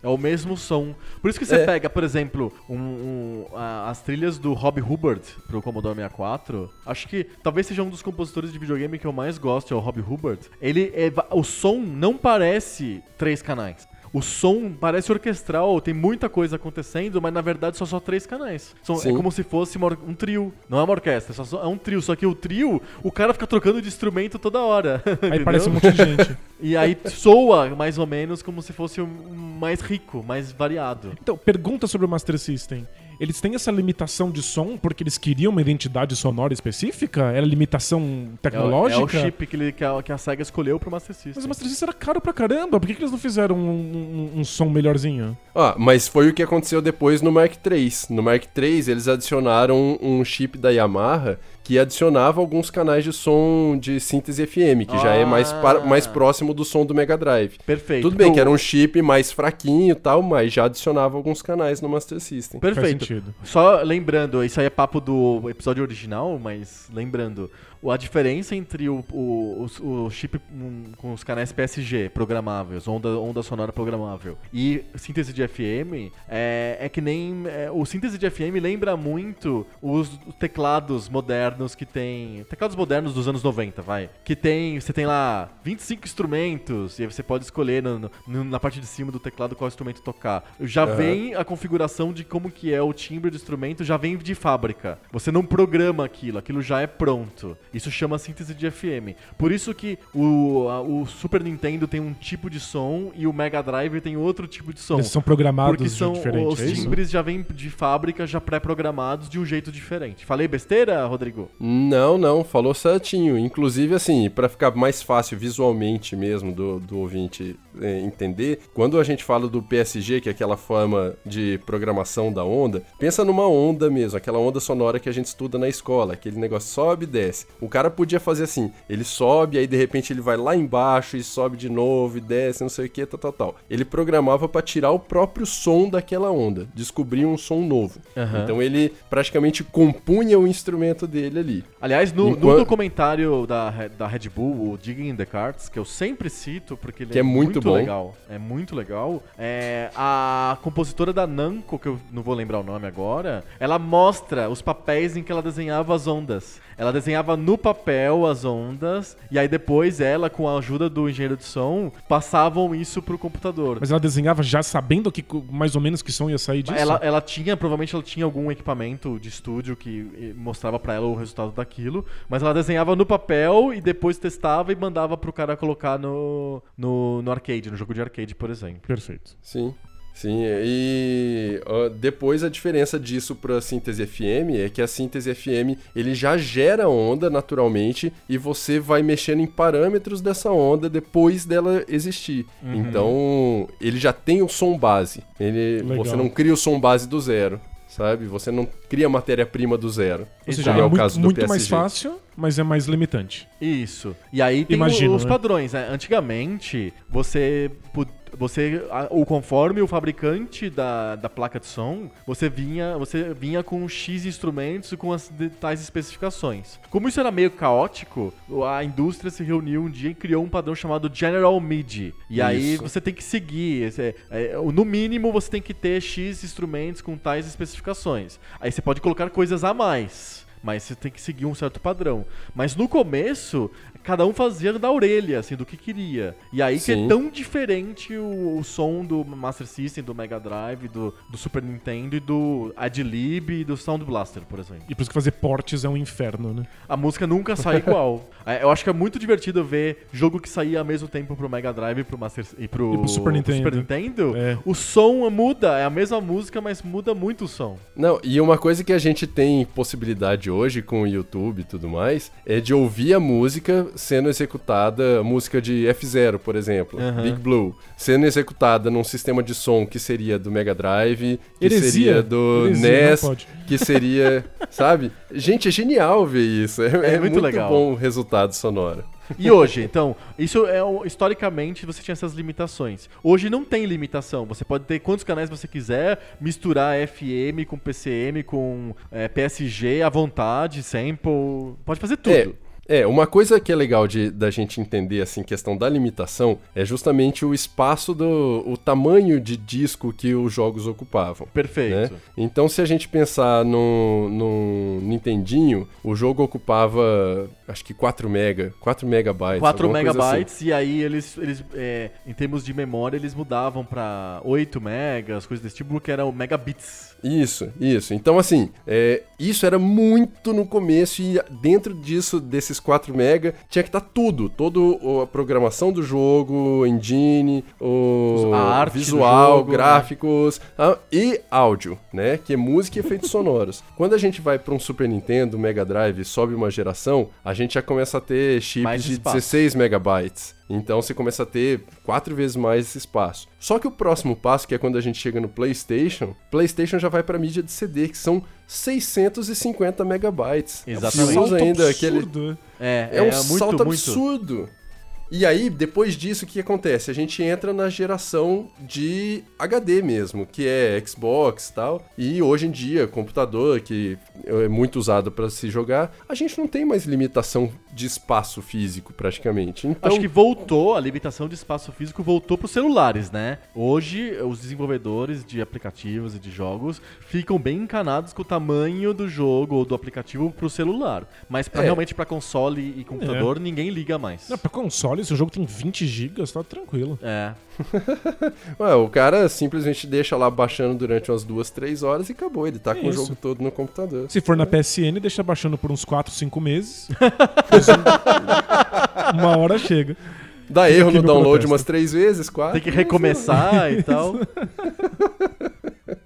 É o mesmo som. Por isso que você é. pega, por exemplo, um, um, a, as trilhas do Rob Hubbard pro Commodore sessenta e quatro. Acho que talvez seja um dos compositores de videogame que eu mais gosto, é o Rob Hubbard. Ele, é, o som não parece três canais. O som parece orquestral, tem muita coisa acontecendo, mas na verdade são só três canais. São, é como se fosse uma, um trio. Não é uma orquestra, só, só, é um trio. Só que o trio, o cara fica trocando de instrumento toda hora. Aí parece um monte de gente. E aí soa mais ou menos como se fosse um, um mais rico, mais variado. Então, pergunta sobre o Master System. Eles têm essa limitação de som porque eles queriam uma identidade sonora específica? Era limitação tecnológica? É o, é o chip que, ele, que, a, que a SEGA escolheu pro Master System. Mas o Master System era caro pra caramba. Por que, que eles não fizeram um, um, um som melhorzinho? Ah, mas foi o que aconteceu depois no Mark três. No Mark três, eles adicionaram um chip da Yamaha que adicionava alguns canais de som de síntese F M, que ah. já é mais, par, mais próximo do som do Mega Drive. Perfeito. Tudo bem então, que era um chip mais fraquinho e tal, mas já adicionava alguns canais no Master System. Perfeito. Só lembrando, isso aí é papo do episódio original, mas lembrando, a diferença entre o, o, o, o chip com os canais P S G programáveis, onda, onda sonora programável, e síntese de F M, é, é que nem... É, o síntese de F M lembra muito os teclados modernos que tem... Teclados modernos dos anos noventa, vai. Que tem... Você tem lá vinte e cinco instrumentos, e aí você pode escolher no, no, na parte de cima do teclado qual instrumento tocar. Já uhum. vem a configuração de como que é o timbre de instrumento, já vem de fábrica. Você não programa aquilo, aquilo já é pronto. Isso chama síntese de F M. Por isso que o, a, o Super Nintendo tem um tipo de som e o Mega Drive tem outro tipo de som. Eles são programados porque são, de diferente, os é timbres isso? já vêm de fábrica, já pré-programados de um jeito diferente. Falei besteira, Rodrigo? Não, não. Falou certinho. Inclusive, assim, pra ficar mais fácil visualmente mesmo do, do ouvinte é, entender, quando a gente fala do P S G, que é aquela forma de programação da onda, pensa numa onda mesmo, aquela onda sonora que a gente estuda na escola, aquele negócio sobe e desce. O cara podia fazer assim, ele sobe, aí de repente ele vai lá embaixo e sobe de novo e desce, não sei o que, tal, tal, tal. Ele programava pra tirar o próprio som daquela onda, descobrir um som novo. Uhum. Então ele praticamente compunha o instrumento dele ali. Aliás, no, Enquanto... no documentário da, da Red Bull, o Digging in the Carts, que eu sempre cito, porque ele que é, é muito, muito bom. legal, é muito legal, é, a compositora da Namco, que eu não vou lembrar o nome agora, ela mostra os papéis em que ela desenhava as ondas. Ela desenhava no papel as ondas, e aí depois ela, com a ajuda do engenheiro de som, passavam isso pro computador. Mas ela desenhava já sabendo que mais ou menos que som ia sair disso? Ela, ela tinha, provavelmente ela tinha algum equipamento de estúdio que mostrava pra ela o resultado daquilo, mas ela desenhava no papel e depois testava e mandava pro cara colocar no, no, no arcade, no jogo de arcade, por exemplo. Perfeito. Sim. Sim, e uh, depois a diferença disso para a síntese F M é que a síntese F M ele já gera onda naturalmente e você vai mexendo em parâmetros dessa onda depois dela existir. Uhum. Então ele já tem o som base, ele, você não cria o som base do zero. Sabe? Você não cria matéria-prima do zero. Isso já é, é o muito, caso do muito P S G. Mais fácil, mas é mais limitante. Isso. E aí tem Imagino, os né? padrões, né? Antigamente, você, você ou conforme o fabricante da, da placa de som, você vinha, você vinha com X instrumentos e com as tais especificações. Como isso era meio caótico, a indústria se reuniu um dia e criou um padrão chamado General M I D I. E isso. aí você tem que seguir. No mínimo, você tem que ter X instrumentos com tais especificações. Aí você pode colocar coisas a mais, mas você tem que seguir um certo padrão. Mas no começo, cada um fazia da orelha, assim, do que queria. E aí Sim. que é tão diferente o, o som do Master System, do Mega Drive, do, do Super Nintendo e do Adlib e do Sound Blaster, por exemplo. E por isso que fazer portes é um inferno, né? A música nunca sai igual. Eu acho que é muito divertido ver jogo que saía ao mesmo tempo pro Mega Drive e pro, Master, e pro, e pro Super Nintendo. Pro Super Nintendo é. O som muda, é a mesma música, mas muda muito o som. Não, e uma coisa que a gente tem possibilidade hoje com o YouTube e tudo mais, é de ouvir a música sendo executada, música de F zero, por exemplo, uhum. Big Blue, sendo executada num sistema de som que seria do Mega Drive, que Heresia. seria do Heresia, N E S, que seria, sabe? Gente, é genial ver isso, é, é, é muito, muito legal. Bom o resultado sonoro. E hoje, então, isso é historicamente você tinha essas limitações. Hoje não tem limitação, você pode ter quantos canais você quiser, misturar F M com P C M, com é, P S G à vontade, sample, pode fazer tudo. É. É, uma coisa que é legal de, da gente entender, assim, questão da limitação, é justamente o espaço, do, o tamanho de disco que os jogos ocupavam. Perfeito. Né? Então, se a gente pensar no, no Nintendinho, o jogo ocupava, acho que quatro mega, quatro megabytes. quatro megabytes, assim. E aí eles, eles é, em termos de memória, eles mudavam para oito megas, coisas desse tipo, que eram megabits. Isso, isso. Então, assim, é, isso era muito no começo e dentro disso, desses quatro mega, tinha que estar tudo. Toda a programação do jogo, engine, o arte, visual, jogo, gráficos, né? E áudio, né? Que é música e efeitos sonoros. Quando a gente vai para um Super Nintendo, Mega Drive, sobe uma geração, a gente gente já começa a ter chips de dezesseis megabytes. Então você começa a ter quatro vezes mais esse espaço. Só que o próximo passo, que é quando a gente chega no PlayStation, PlayStation já vai para mídia de C D, que são seiscentos e cinquenta megabytes. Exatamente. É um salto ainda, absurdo. Aquele... É, é, é um é muito, salto absurdo. Muito. E aí, depois disso, o que acontece? A gente entra na geração de H D mesmo, que é Xbox e tal. E hoje em dia, computador, que é muito usado para se jogar, a gente não tem mais limitação de espaço físico, praticamente. Então... Acho que voltou, a limitação de espaço físico voltou para os celulares, né? Hoje, os desenvolvedores de aplicativos e de jogos ficam bem encanados com o tamanho do jogo ou do aplicativo para o celular. Mas pra, é. realmente para console e computador, é. ninguém liga mais. Não, para console, se o jogo tem vinte gigas, tá tranquilo. É. Ué, o cara simplesmente deixa lá baixando durante umas duas, três horas e acabou. Ele tá é com isso. o jogo todo no computador. Se for na P S N, deixa baixando por uns quatro, cinco meses. Uma hora chega. Dá erro no download umas três vezes, quatro. Tem que recomeçar e tal.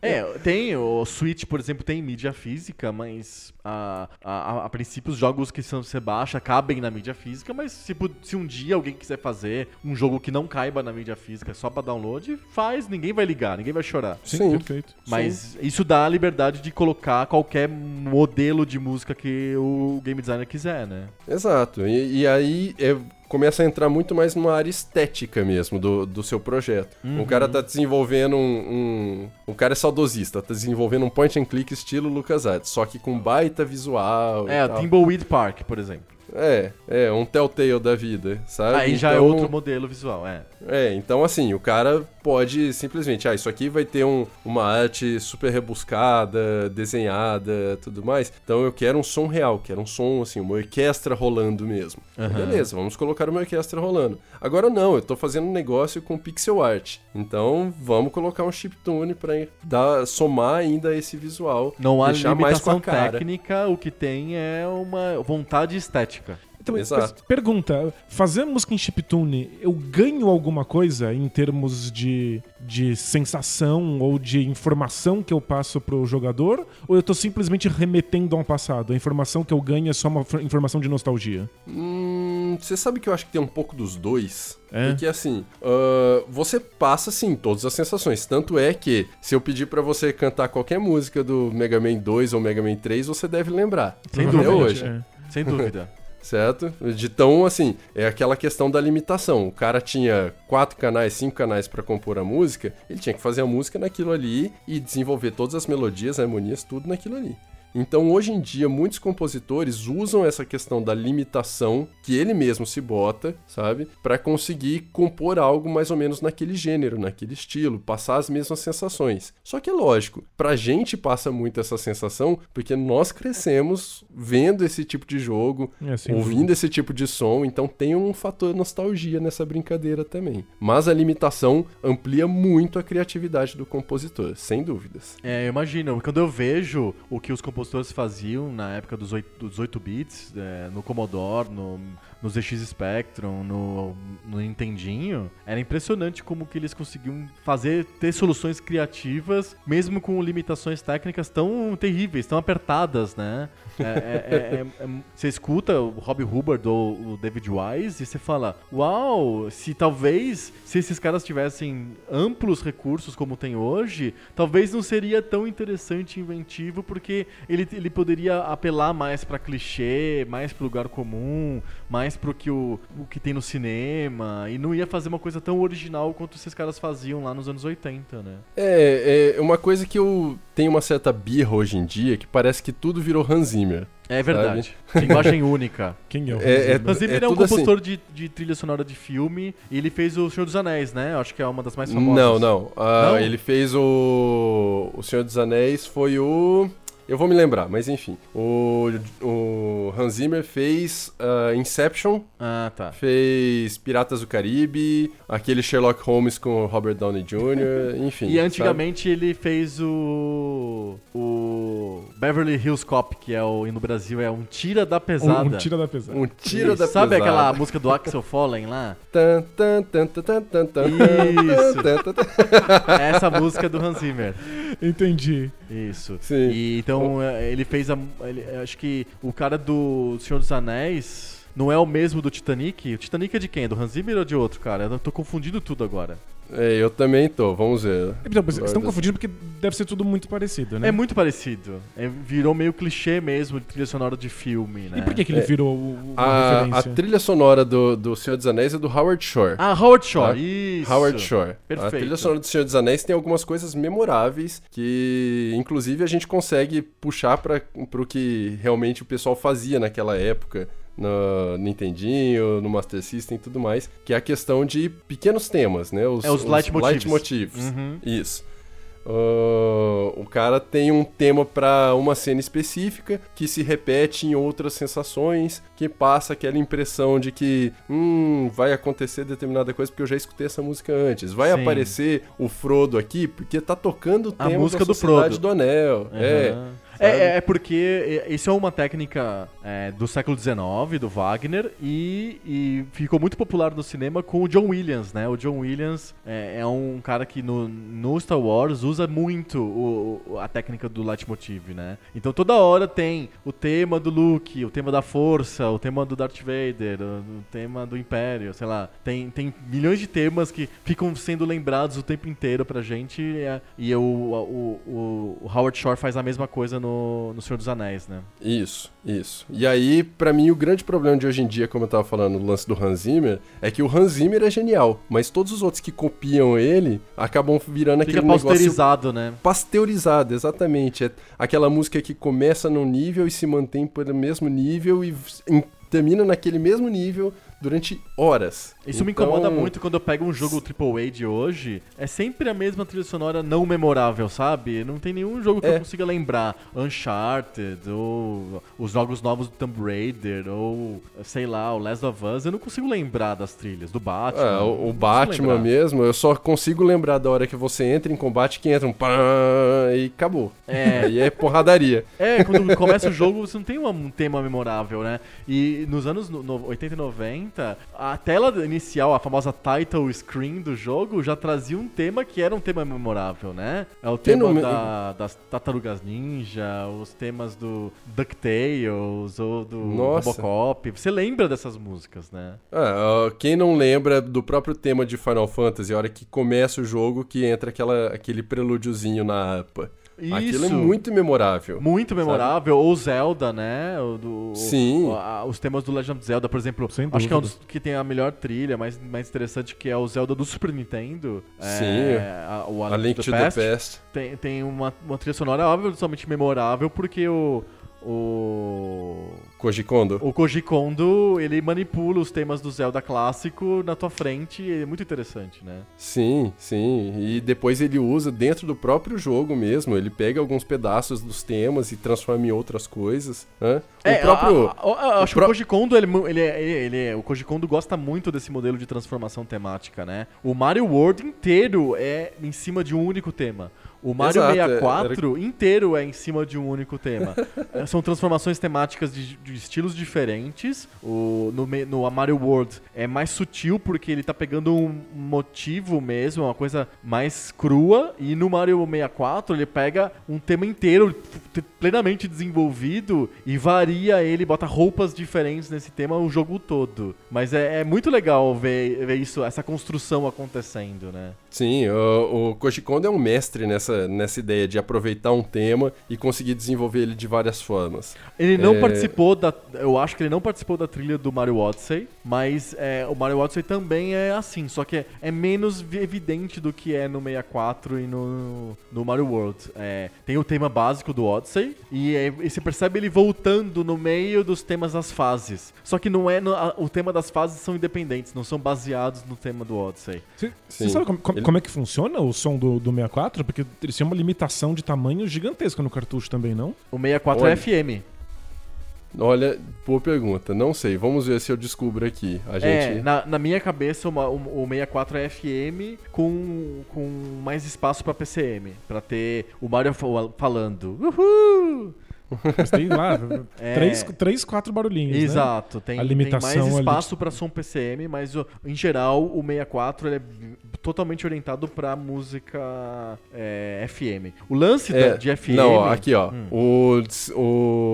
É, tem o Switch, por exemplo, tem mídia física, mas a, a, a princípio os jogos que são, você baixa cabem na mídia física, mas se, se um dia alguém quiser fazer um jogo que não caiba na mídia física só pra download, faz, ninguém vai ligar, ninguém vai chorar. Sim, Sim. perfeito. Mas Sim. isso dá a liberdade de colocar qualquer modelo de música que o game designer quiser, né? Exato, e, e aí... É... começa a entrar muito mais numa área estética mesmo do, do seu projeto. Uhum. O cara tá desenvolvendo um, um... O cara é saudosista, tá desenvolvendo um point and click estilo LucasArts, só que com baita visual é, e tal. Thimbleweed Park, por exemplo. É, é, um Telltale da vida, sabe? Aí então, já é outro modelo visual, é. É, então assim, o cara pode simplesmente, ah, isso aqui vai ter um, uma arte super rebuscada, desenhada, tudo mais. Então eu quero um som real, quero um som, assim, uma orquestra rolando mesmo. Uhum. Beleza, vamos colocar uma orquestra rolando. Agora não, eu tô fazendo um negócio com pixel art. Então vamos colocar um chiptune pra dar, somar ainda esse visual. Não há limitação mais com a cara. Técnica, o que tem é uma vontade estética. Então, exato. Pergunta, fazer música em chiptune, eu ganho alguma coisa em termos de, de sensação ou de informação que eu passo pro jogador? Ou eu tô simplesmente remetendo a um passado? A informação que eu ganho é só uma informação de nostalgia? Hum, você sabe que eu acho que tem um pouco dos dois... É. Porque assim, uh, você passa sim todas as sensações, tanto é que se eu pedir pra você cantar qualquer música do Mega Man dois ou Mega Man três, você deve lembrar. Sem dúvida, hoje. É. Sem dúvida. Certo? De tão, assim, é aquela questão da limitação. O cara tinha quatro canais, cinco canais pra compor a música, ele tinha que fazer a música naquilo ali e desenvolver todas as melodias, harmonias, tudo naquilo ali. Então, hoje em dia, muitos compositores usam essa questão da limitação que ele mesmo se bota, sabe? Pra conseguir compor algo mais ou menos naquele gênero, naquele estilo, passar as mesmas sensações. Só que é lógico, pra gente passa muito essa sensação, porque nós crescemos vendo esse tipo de jogo, é assim, ouvindo sim. esse tipo de som, então tem um fator nostalgia nessa brincadeira também. Mas a limitação amplia muito a criatividade do compositor, sem dúvidas. É, eu imagino. Quando eu vejo o que os compositores faziam na época dos oito bits, é, no Commodore, no, no Z X Spectrum, no, no Nintendinho, era impressionante como que eles conseguiam fazer, ter soluções criativas, mesmo com limitações técnicas tão terríveis, tão apertadas, né? É, é, é, é, você escuta o Rob Hubbard ou o David Wise e você fala, uau, se talvez, se esses caras tivessem amplos recursos como tem hoje, talvez não seria tão interessante e inventivo, porque Ele, ele poderia apelar mais pra clichê, mais pro lugar comum, mais pro que, o, o que tem no cinema, e não ia fazer uma coisa tão original quanto esses caras faziam lá nos anos oitenta, né? É, é uma coisa que eu tenho uma certa birra hoje em dia, que parece que tudo virou Hans Zimmer. É verdade. Linguagem única. Quem é o Hans Zimmer? É, é, Hans Zimmer é, é um compositor assim. de, de trilha sonora de filme, e ele fez o Senhor dos Anéis, né? Acho que é uma das mais famosas. Não, não. Uh, não? Ele fez o... O Senhor dos Anéis foi o... Eu vou me lembrar, mas enfim. O, o Hans Zimmer fez uh, Inception. Ah, tá. Fez Piratas do Caribe, aquele Sherlock Holmes com o Robert Downey Júnior, enfim. E antigamente sabe? Ele fez o... o Beverly Hills Cop, que é o, no Brasil é um tira da pesada. Um, um tira da pesada. Um tira Isso. da sabe pesada. Sabe aquela música do Axel Foley lá? Isso. Essa música do Hans Zimmer. Entendi. Isso. Sim. E, então, ele fez a... Ele, acho que o cara do Senhor dos Anéis... Não é o mesmo do Titanic? O Titanic é de quem? Do Hans Zimmer ou de outro, cara? Eu tô confundindo tudo agora. É, eu também tô, vamos ver. Então, vocês Lord estão confundindo porque deve ser tudo muito parecido, né? É muito parecido. É, virou meio clichê mesmo de trilha sonora de filme, né? E por que que ele é, virou o, a, referência? A trilha sonora do, do Senhor dos Anéis é do Howard Shore. Ah, Howard Shore, tá? Isso. Howard Shore. Perfeito. A trilha sonora do Senhor dos Anéis tem algumas coisas memoráveis que, inclusive, a gente consegue puxar pra, pro que realmente o pessoal fazia naquela época. No Nintendinho, no Master System e tudo mais, que é a questão de pequenos temas, né? Os, é os, os leitmotivs. Uhum. Isso. Uh, o cara tem um tema para uma cena específica que se repete em outras sensações, que passa aquela impressão de que hum, vai acontecer determinada coisa porque eu já escutei essa música antes. Vai Sim. aparecer o Frodo aqui porque tá tocando o tema a música da Sociedade do, Frodo. do Anel. Uhum. É. É, é porque isso é uma técnica é, do século dezenove, do Wagner, e, e ficou muito popular no cinema com o John Williams, né? O John Williams é, é um cara que no, no Star Wars usa muito o, a técnica do leitmotiv, né? Então toda hora tem o tema do Luke, o tema da Força, o tema do Darth Vader, o, o tema do Império, sei lá. Tem, tem milhões de temas que ficam sendo lembrados o tempo inteiro pra gente, e, e o, o, o Howard Shore faz a mesma coisa no No, no Senhor dos Anéis, né? Isso, isso. E aí, pra mim, o grande problema de hoje em dia, como eu tava falando no lance do Hans Zimmer, é que o Hans Zimmer é genial, mas todos os outros que copiam ele acabam virando Fica aquele pasteurizado, negócio... pasteurizado, né? Pasteurizado, exatamente. É aquela música que começa num nível e se mantém pelo mesmo nível e termina naquele mesmo nível... durante horas. Isso então... me incomoda muito quando eu pego um jogo triplo A de hoje. É sempre a mesma trilha sonora não memorável, sabe? Não tem nenhum jogo que é. eu consiga lembrar. Uncharted, ou os jogos novos do Tomb Raider, ou, sei lá, o Last of Us. Eu não consigo lembrar das trilhas, do Batman. É, o, o Batman lembrar. mesmo, eu só consigo lembrar da hora que você entra em combate, que entra um pá, e acabou. É. E é porradaria. É, quando começa o jogo, você não tem um tema memorável, né? E nos anos oitenta e noventa, a tela inicial, a famosa title screen do jogo, já trazia um tema que era um tema memorável, né? É o tema no... da, das Tartarugas Ninja, os temas do DuckTales ou do Nossa. Robocop. Você lembra dessas músicas, né? Ah, quem não lembra do próprio tema de Final Fantasy, a hora que começa o jogo, que entra aquela, aquele prelúdiozinho na harpa. Isso. Aquilo é muito memorável. Muito memorável. Sabe? Ou Zelda, né? O, do, Sim. O, a, os temas do Legend of Zelda, por exemplo. Acho que é um dos que tem a melhor trilha, mais, mais interessante, que é o Zelda do Super Nintendo. Sim. É, a, o a Link to the Past. The Past. Tem, tem uma, uma trilha sonora, obviamente, memorável, porque o... O... Koji Kondo. O Koji Kondo, ele manipula os temas do Zelda clássico na tua frente, é muito interessante, né? Sim, sim, e depois ele usa dentro do próprio jogo mesmo, ele pega alguns pedaços dos temas e transforma em outras coisas, né? O é, próprio... A, a, a, acho o que pro... o Koji Kondo, ele, ele, ele, ele, o Koji Kondo gosta muito desse modelo de transformação temática, né? O Mario World inteiro é em cima de um único tema. O Mario Exato, sessenta e quatro era... inteiro é em cima de um único tema. São transformações temáticas de, de estilos diferentes. O, no, no Mario World é mais sutil porque ele tá pegando um motivo mesmo, uma coisa mais crua. E no Mario sessenta e quatro ele pega um tema inteiro plenamente desenvolvido e varia ele, bota roupas diferentes nesse tema o jogo todo. Mas é, é muito legal ver, ver isso, essa construção acontecendo, né? Sim, o, o Koji Kondo é um mestre nessa nessa ideia de aproveitar um tema e conseguir desenvolver ele de várias formas. Ele não é... participou da... Eu acho que ele não participou da trilha do Mario Odyssey, mas é, o Mario Odyssey também é assim, só que é, é menos evidente do que é no sessenta e quatro e no, no Mario World. É, tem o tema básico do Odyssey e, é, e você percebe ele voltando no meio dos temas das fases. Só que não é... No, a, o tema das fases são independentes, não são baseados no tema do Odyssey. Você, você sabe como, como, ele... como é que funciona o som do, do sessenta e quatro? Porque eles têm uma limitação de tamanho gigantesca no cartucho também, não? O sessenta e quatro é F M. Olha, boa pergunta. Não sei. Vamos ver se eu descubro aqui. A gente... É, na, na minha cabeça, uma, o, o sessenta e quatro é F M com, com mais espaço pra P C M. Pra ter o Mario falando. Uhul! Mas tem lá é, três, três, quatro barulhinhos, exato, né? Tem, a limitação tem mais espaço ali... para som P C M, mas o, em geral o sessenta e quatro ele é totalmente orientado pra música é, F M. O lance é, da, de F M... Não, ó, aqui ó, hum. o,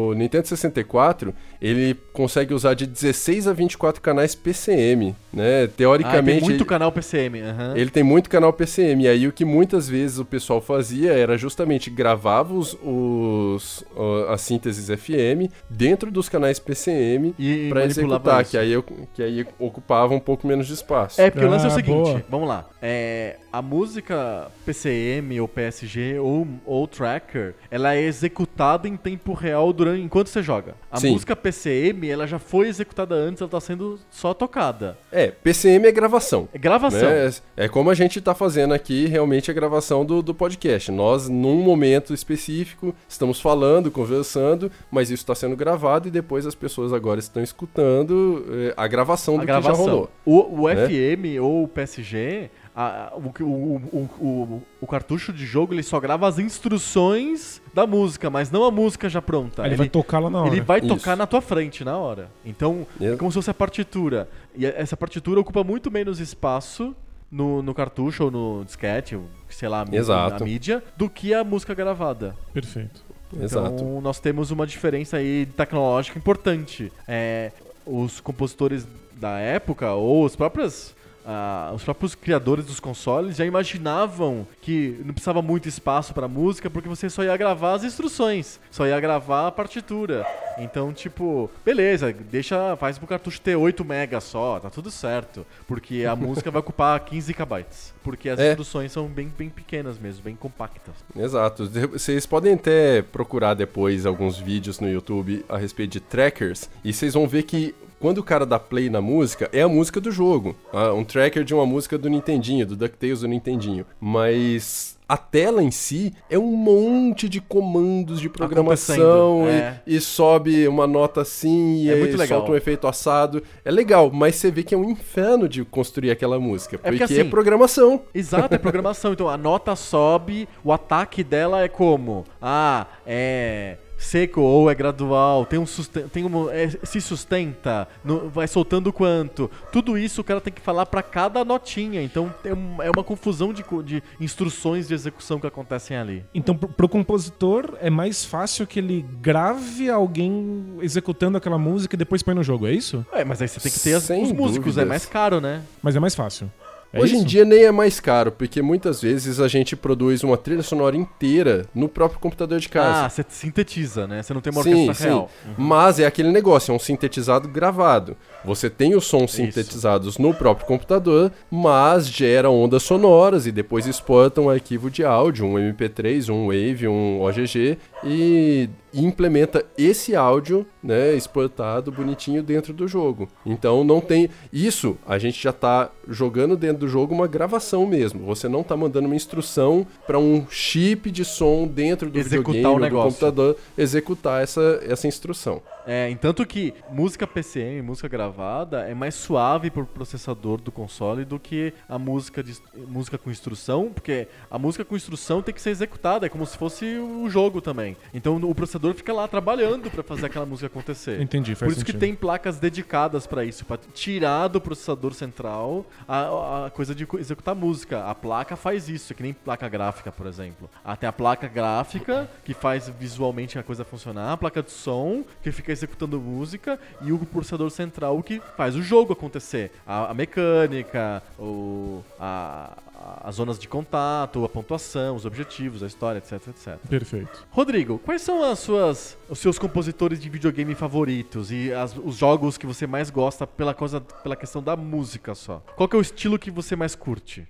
o Nintendo sessenta e quatro, ele consegue usar de dezesseis a vinte e quatro canais P C M, né? Teoricamente... Ah, tem muito ele, canal P C M, uhum. Ele tem muito canal P C M, e aí o que muitas vezes o pessoal fazia era justamente gravava os, os, as sínteses F M dentro dos canais P C M e pra executar, que aí, que aí ocupava um pouco menos de espaço. É, porque ah, o lance é o seguinte, boa. Vamos lá, é, a música P C M ou P S G ou, ou Tracker, ela é executada em tempo real durante, enquanto você joga. A Sim. música P C M, ela já foi executada antes, ela tá sendo só tocada. É, P C M é gravação. É gravação. Né? É, é como a gente tá fazendo aqui, realmente, a gravação do, do podcast. Nós, num momento específico, estamos falando, conversando, mas isso tá sendo gravado e depois as pessoas agora estão escutando é, a gravação do a gravação. que já rolou. O, o né? F M ou o P S G... A, o, o, o, o, o cartucho de jogo, ele só grava as instruções da música, mas não a música já pronta. Ele, ele vai tocar lá na hora. Ele vai Isso. tocar na tua frente na hora. Então, Eu... é como se fosse a partitura. E essa partitura ocupa muito menos espaço no, no cartucho ou no disquete, sei lá, na mídia, do que a música gravada. Perfeito. Então, Exato. nós temos uma diferença aí tecnológica importante. É, os compositores da época, ou os próprios... Ah, os próprios criadores dos consoles já imaginavam que não precisava muito espaço pra música, porque você só ia gravar as instruções, só ia gravar a partitura. Então, tipo, beleza, deixa, faz pro cartucho ter oito megas só, tá tudo certo, porque a música vai ocupar quinze gigabytes, porque as é. instruções são bem, bem pequenas mesmo, bem compactas. Exato. Vocês podem até procurar depois alguns vídeos no YouTube a respeito de trackers, e vocês vão ver que quando o cara dá play na música, é a música do jogo. Um tracker de uma música do Nintendinho, do DuckTales do Nintendinho. Mas... a tela em si é um monte de comandos de programação e, é. e sobe uma nota assim é e muito legal. solta um efeito assado. É legal, mas você vê que é um inferno de construir aquela música, porque é, porque, assim, é programação. Exato, é programação. Então a nota sobe, o ataque dela é como? Ah, é... seco ou é gradual, tem um, susten- tem um é, se sustenta, no, vai soltando quanto. Tudo isso o cara tem que falar para cada notinha. Então tem um, é uma confusão de, de instruções de execução que acontecem ali. Então pro, pro compositor é mais fácil que ele grave alguém executando aquela música e depois põe no jogo, é isso? É, mas aí você tem que ter as, os músicos, é mais caro, né? Mas é mais fácil. É Hoje isso? em dia nem é mais caro, porque muitas vezes a gente produz uma trilha sonora inteira no próprio computador de casa. Ah, você sintetiza, né? Você não tem uma orquestra sim, real. Sim. Uhum. Mas é aquele negócio, é um sintetizado gravado. Você tem os sons isso. sintetizados no próprio computador, mas gera ondas sonoras e depois exporta um arquivo de áudio, um M P três, um WAV, um O G G e... e implementa esse áudio, né, exportado bonitinho dentro do jogo. Então não tem... Isso, a gente já tá jogando dentro do jogo uma gravação mesmo. Você não tá mandando uma instrução para um chip de som dentro do videogame ou do computador executar essa, essa instrução. É, entanto que música P C M, música gravada, é mais suave pro processador do console do que a música, de, música com instrução, porque a música com instrução tem que ser executada, é como se fosse o jogo também. Então o processador fica lá trabalhando pra fazer aquela música acontecer. Entendi, faz Por isso sentido. Que tem placas dedicadas pra isso, pra tirar do processador central a, a coisa de executar música. A placa faz isso, que nem placa gráfica, por exemplo. Até a placa gráfica, que faz visualmente a coisa funcionar, a placa de som, que fica executando música, e o processador central que faz o jogo acontecer. A, a mecânica, o, a, a, as zonas de contato, a pontuação, os objetivos, a história, etc, etcétera. Perfeito. Rodrigo, quais são as suas, os seus compositores de videogame favoritos e as, os jogos que você mais gosta pela, coisa, pela questão da música só? Qual que é o estilo que você mais curte?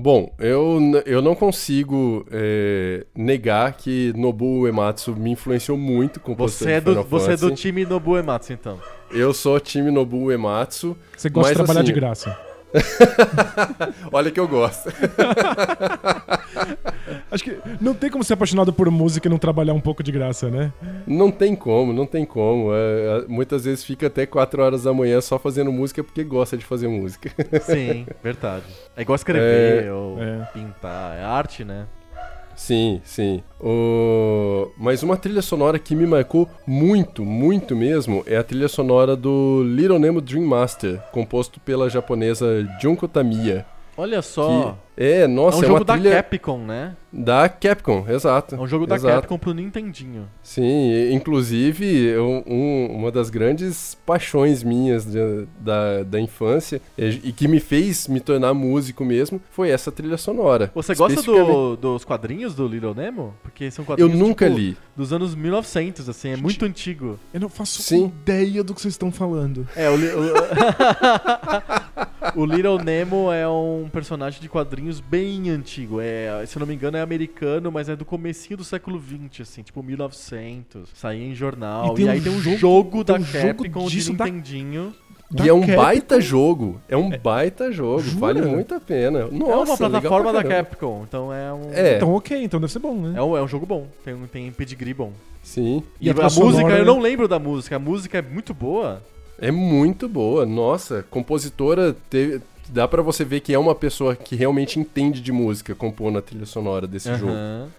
Bom, eu, eu não consigo é, negar que Nobuo Uematsu me influenciou muito com você é do Você é do time Nobuo Uematsu, então? Eu sou time Nobuo Uematsu. Você gosta mas, de trabalhar assim, de graça. Olha que eu gosto. Acho que não tem como ser apaixonado por música e não trabalhar um pouco de graça, né? Não tem como, não tem como. É, muitas vezes fica até quatro horas da manhã só fazendo música porque gosta de fazer música. Sim, verdade. É igual escrever é, ou é. pintar, é arte, né? Sim, sim. O... Mas uma trilha sonora que me marcou muito, muito mesmo, é a trilha sonora do Little Nemo Dream Master, composto pela japonesa Junko Tamiya. Olha só. Que... É, nossa, é um jogo é uma da trilha... Capcom, né? Da Capcom, exato. É um jogo da exato. Capcom pro Nintendinho. Sim, inclusive, eu, um, uma das grandes paixões minhas de, da, da infância e, e que me fez me tornar músico mesmo foi essa trilha sonora. Você gosta do, dos quadrinhos do Little Nemo? Porque são quadrinhos eu nunca tipo, li. Dos anos mil e novecentos, assim, é gente, muito antigo. Eu não faço Sim. ideia do que vocês estão falando. É, o, o, o Little Nemo é um personagem de quadrinhos bem antigo. É, se eu não me engano, é americano, mas é do comecinho do século vinte, assim, tipo mil e novecentos, saía em jornal, e, e um aí tem um jogo, jogo da um Capcom de Nintendinho. Da... E é um Capcom. baita jogo, é um é. baita jogo, Jura? vale muito a pena. Nossa, é uma plataforma da Capcom, então é um... É. Então ok, então deve ser bom, né? É um, é um jogo bom, tem, tem pedigree bom. Sim. E, e a, a música, é... eu não lembro da música, a música é muito boa. É muito boa, nossa, compositora teve... Dá pra você ver que é uma pessoa que realmente entende de música, compondo a trilha sonora desse uhum. jogo,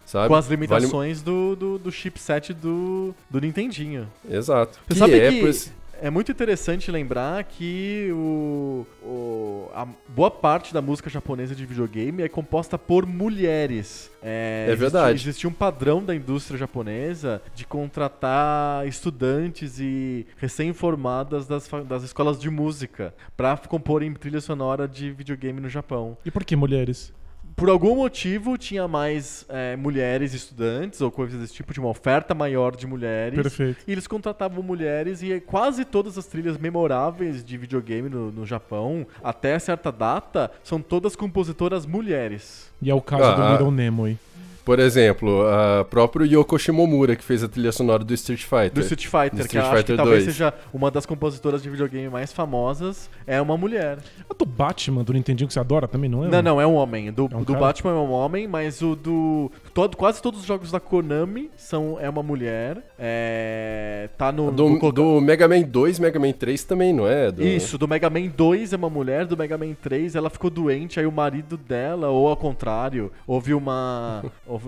sabe? Com as limitações vale... do, do, do chipset do, do Nintendinho. Exato. Você que sabe é, que pois... é muito interessante lembrar que o, o, a boa parte da música japonesa de videogame é composta por mulheres. É, é verdade. Existia, existia um padrão da indústria japonesa de contratar estudantes e recém-formadas das, das escolas de música pra comporem trilha sonora de videogame no Japão. E por que mulheres? Por algum motivo tinha mais é, mulheres estudantes ou coisas desse tipo, de uma oferta maior de mulheres. Perfeito. E eles contratavam mulheres e quase todas as trilhas memoráveis de videogame no, no Japão, até certa data, são todas compositoras mulheres. E é o caso ah, do Little Nemo aí. Por exemplo, a próprio Yoko Shimomura, que fez a trilha sonora do Street Fighter. Do Street Fighter, do Street que eu acho Fighter que talvez dois. Seja uma das compositoras de videogame mais famosas, é uma mulher. A do Batman, do Nintendinho, que você adora também, não é? Não, um... não, é um homem. Do, é um do Batman é um homem, mas o do... Todo, quase todos os jogos da Konami são, é uma mulher. É, tá no... Do, no... do Mega Man dois, Mega Man três também, não é? Do... Isso, do Mega Man dois é uma mulher, do Mega Man três ela ficou doente, aí o marido dela, ou ao contrário, houve uma...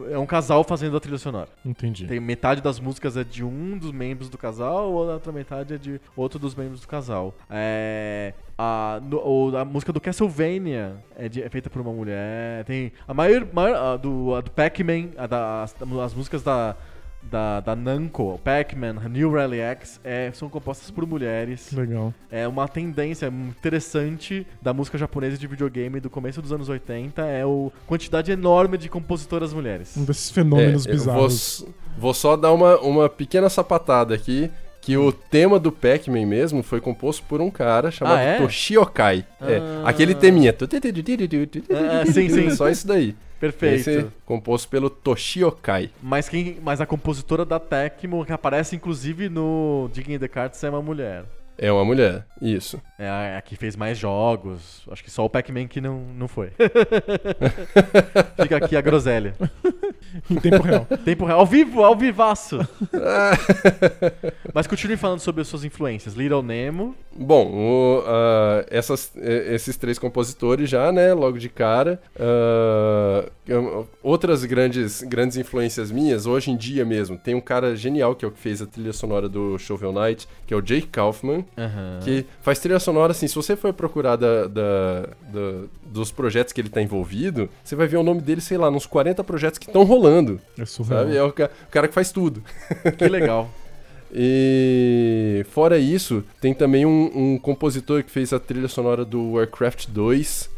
É um casal fazendo a trilha sonora. Entendi. Tem metade das músicas é de um dos membros do casal, ou a outra metade é de outro dos membros do casal. É... A, no, a música do Castlevania é, de, é feita por uma mulher. Tem a maior... maior a do, a do Pac-Man, a da, as, as músicas da... Da, da Namco, Pac-Man, New Rally X, é, são compostas por mulheres. Legal. É uma tendência interessante da música japonesa de videogame do começo dos anos oitenta, é a quantidade enorme de compositoras mulheres. Um desses fenômenos é, bizarros. Vou, vou só dar uma, uma pequena sapatada aqui, que o tema do Pac-Man mesmo foi composto por um cara chamado ah, é? Toshiokai. Ah. É, aquele teminha. Ah, sim, sim. Só isso daí. Perfeito. Esse, composto pelo Toshiokai. Mas, quem, mas a compositora da Tecmo, que aparece inclusive no Digging in the Cards, é uma mulher. É uma mulher, isso. É a, a que fez mais jogos. Acho que só o Pac-Man que não, não foi. Fica aqui a groselha. Em tempo real. Tempo real. Ao vivo, ao vivaço. Mas continue falando sobre as suas influências. Little Nemo. Bom, o, uh, essas, esses três compositores já, né, logo de cara. Uh, outras grandes, grandes influências minhas, hoje em dia mesmo, tem um cara genial que é o que fez a trilha sonora do Shovel Knight, que é o Jake Kaufman, uhum. que faz trilha sonora, assim, se você for procurar da, da, da, dos projetos que ele tá envolvido, você vai ver o nome dele, sei lá, nos quarenta projetos que estão rolando. É surreal. Sabe? É o cara, o cara que faz tudo. Que legal. E fora isso, tem também um, um compositor que fez a trilha sonora do Warcraft dois,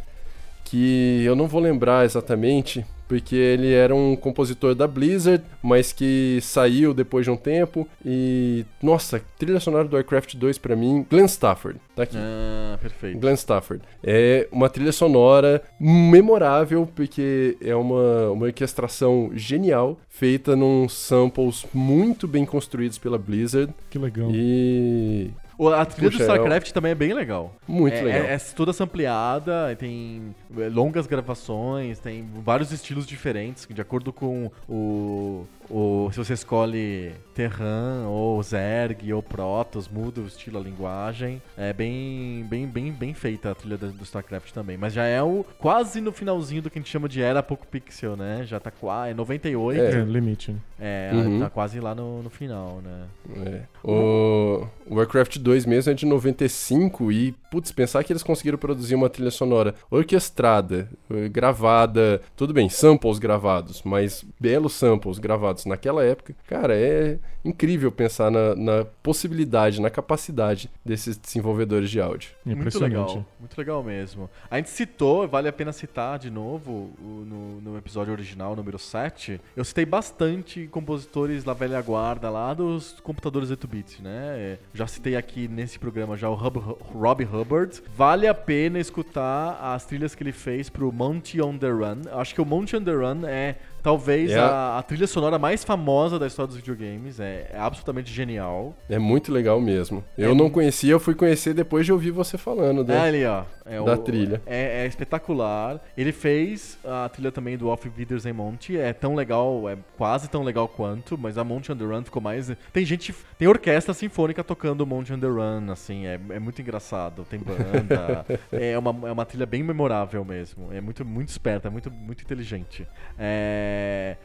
que eu não vou lembrar exatamente, porque ele era um compositor da Blizzard, mas que saiu depois de um tempo. E, nossa, trilha sonora do Warcraft dois pra mim, Glenn Stafford, tá aqui. Ah, perfeito. Glenn Stafford. É uma trilha sonora memorável, porque é uma, uma orquestração genial, feita num samples muito bem construídos pela Blizzard. Que legal. E... A trilha Puxa, do StarCraft eu... também é bem legal. Muito é, legal. É, é toda sampleada, tem longas gravações, tem vários estilos diferentes, de acordo com o... o se você escolhe Terran, ou Zerg, ou Protoss, muda o estilo, a linguagem. É bem, bem, bem, bem feita a trilha do StarCraft também. Mas já é o quase no finalzinho do que a gente chama de era Poco Pixel, né? Já tá quase... É noventa e oito. É, limite. É, uhum. Tá quase lá no, no final, né? É. O Warcraft dois mesmo é de noventa e cinco e, putz, pensar que eles conseguiram produzir uma trilha sonora orquestrada, gravada, tudo bem, samples gravados, mas belos samples gravados naquela época, cara, é incrível pensar na, na possibilidade, na capacidade desses desenvolvedores de áudio. Muito legal, muito legal mesmo. A gente citou, vale a pena citar de novo, no, no episódio original, número sete, eu citei bastante compositores da velha guarda lá dos computadores oito bits, né? Já citei aqui nesse programa já o Hub, Rob Hubbard. Vale a pena escutar as trilhas que ele fez pro Monty on the Run. Acho que o Monty on the Run é... Talvez é a, a trilha sonora mais famosa da história dos videogames, é, é absolutamente genial. É muito legal mesmo. Eu é, não conhecia, eu fui conhecer depois de ouvir você falando dele, é ali, ó, é da o, trilha. É, é espetacular. Ele fez a trilha também do Off Viders em Monty, é tão legal, é quase tão legal quanto, mas a Monty on the Run ficou mais... Tem gente, tem orquestra sinfônica tocando Monty on the Run, assim, é, é muito engraçado, tem banda, é, uma, é uma trilha bem memorável mesmo, é muito, muito esperta, muito, muito inteligente. É...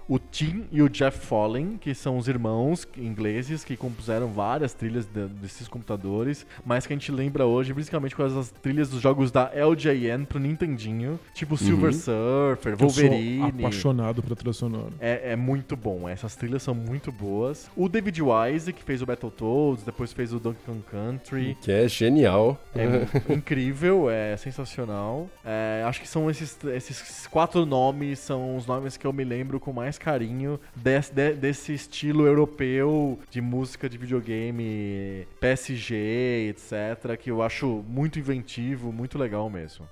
O Tim e o Jeff Follen, que são os irmãos ingleses que compuseram várias trilhas de, desses computadores, mas que a gente lembra hoje principalmente com as trilhas dos jogos da L J N pro Nintendinho, tipo Silver uhum. Surfer, Wolverine. Eu sou apaixonado por trilha sonora. É, é muito bom, essas trilhas são muito boas. O David Wise, que fez o Battletoads, depois fez o Donkey Kong Country. Que é genial. É incrível, é sensacional. É, acho que são esses, esses quatro nomes, são os nomes que eu me lembro lembro com mais carinho desse, de, desse estilo europeu de música de videogame P S G, etcétera, que eu acho muito inventivo, muito legal mesmo.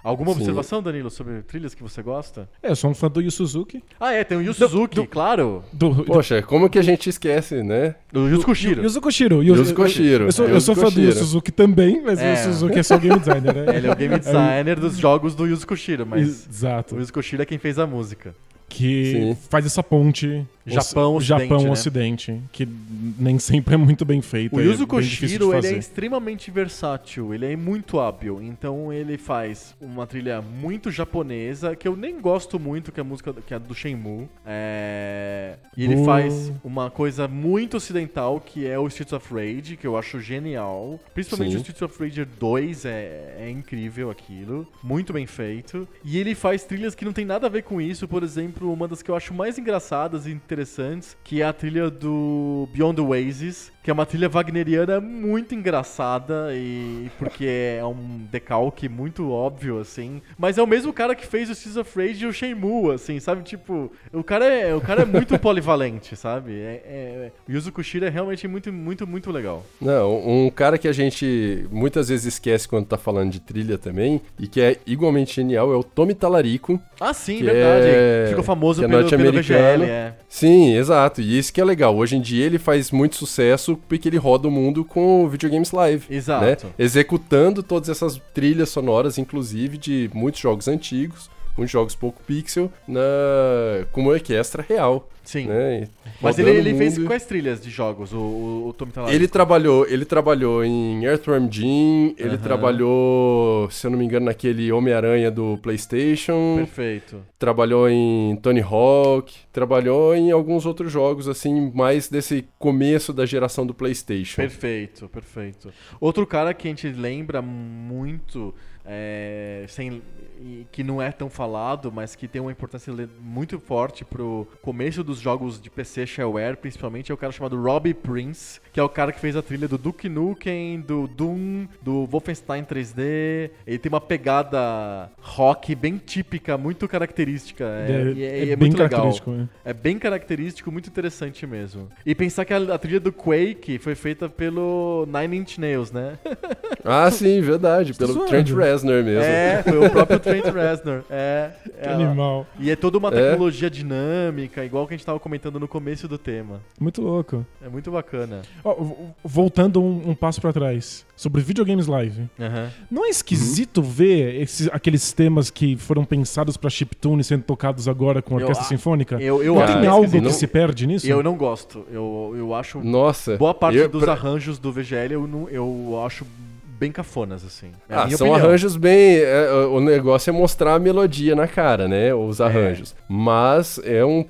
Alguma Sim. observação, Danilo, sobre trilhas que você gosta? É, eu sou um fã do Yu Suzuki. Ah, é, tem o Yu Suzuki, do, do, claro. Do, do, Poxa, como que a gente esquece, né? Do Yuzo Koshiro. Yuzo Koshiro. Yuzo Koshiro. Eu sou, eu sou fã do Yu Suzuki também, mas é. o Yu Suzuki é só game designer, né? Ele é o game designer dos jogos do Yuzo Koshiro, mas Exato. o Yuzo Koshiro é quem fez a música. Que Sim. faz essa ponte Japão-Ocidente, né? Que nem sempre é muito bem feita. O Yuzo Koshiro ele é extremamente versátil, ele é muito hábil. Então ele faz uma trilha muito japonesa, que eu nem gosto muito, que é a música que é do Shenmue. É... E ele uh... faz uma coisa muito ocidental, que é o Streets of Rage, que eu acho genial. Principalmente Sim. o Streets of Rage dois, é, é incrível aquilo. Muito bem feito. E ele faz trilhas que não tem nada a ver com isso, por exemplo, uma das que eu acho mais engraçadas e interessantes, que é a trilha do Beyond the Oasis, que é uma trilha wagneriana muito engraçada e porque é um decalque muito óbvio, assim. Mas é o mesmo cara que fez o Streets of Rage e o Shenmue, assim, sabe? Tipo, o cara é, o cara é muito polivalente, sabe? É, é, o Yuzo Koshiro é realmente muito, muito, muito legal. Não, um cara que a gente muitas vezes esquece quando tá falando de trilha também, e que é igualmente genial, é o Tommy Tallarico. Ah, sim, verdade. É... Ficou famoso que pelo, é pelo V G L, é. Sim, exato. E isso que é legal. Hoje em dia ele faz muito sucesso porque ele roda o mundo com o Video Games Live. Exato. Né? Executando todas essas trilhas sonoras, inclusive de muitos jogos antigos, muitos jogos Poco Pixel, na... com uma orquestra real. Sim. Né? Mas ele, ele fez quais trilhas de jogos, o, o, o Tommy Tallarico? Ele trabalhou, ele trabalhou em Earthworm Jim, ele uhum. trabalhou, se eu não me engano, naquele Homem-Aranha do PlayStation. Perfeito. Trabalhou em Tony Hawk, trabalhou em alguns outros jogos, assim, mais desse começo da geração do PlayStation. Perfeito, perfeito. Outro cara que a gente lembra muito, é, sem, que não é tão falado, mas que tem uma importância muito forte pro começo do jogos de P C shareware, principalmente, é o cara chamado Robbie Prince, que é o cara que fez a trilha do Duke Nukem, do Doom, do Wolfenstein três D. Ele tem uma pegada rock bem típica, muito característica. É, é, e é, é, é muito legal. Né? É bem característico, muito interessante mesmo. E pensar que a, a trilha do Quake foi feita pelo Nine Inch Nails, né? Ah, sim, verdade. Pelo Suando. Trent Reznor mesmo. É, foi o próprio Trent Reznor. É, que é, animal. E é toda uma tecnologia é. dinâmica, igual que a gente estava comentando no começo do tema. Muito louco. É muito bacana. Oh, voltando um, um passo para trás, sobre videogames live. Uhum. Não é esquisito uhum. ver esses, aqueles temas que foram pensados para chiptune sendo tocados agora com orquestra eu, sinfônica? Eu, eu, não tem ah, algo que não, se perde nisso? Eu não gosto. Eu, eu acho... Nossa. Boa parte eu, dos pra... arranjos do V G L eu, não, eu acho... bem cafonas, assim. É ah, são opinião. Arranjos bem... É, o negócio é mostrar a melodia na cara, né? Os arranjos. É. Mas é um...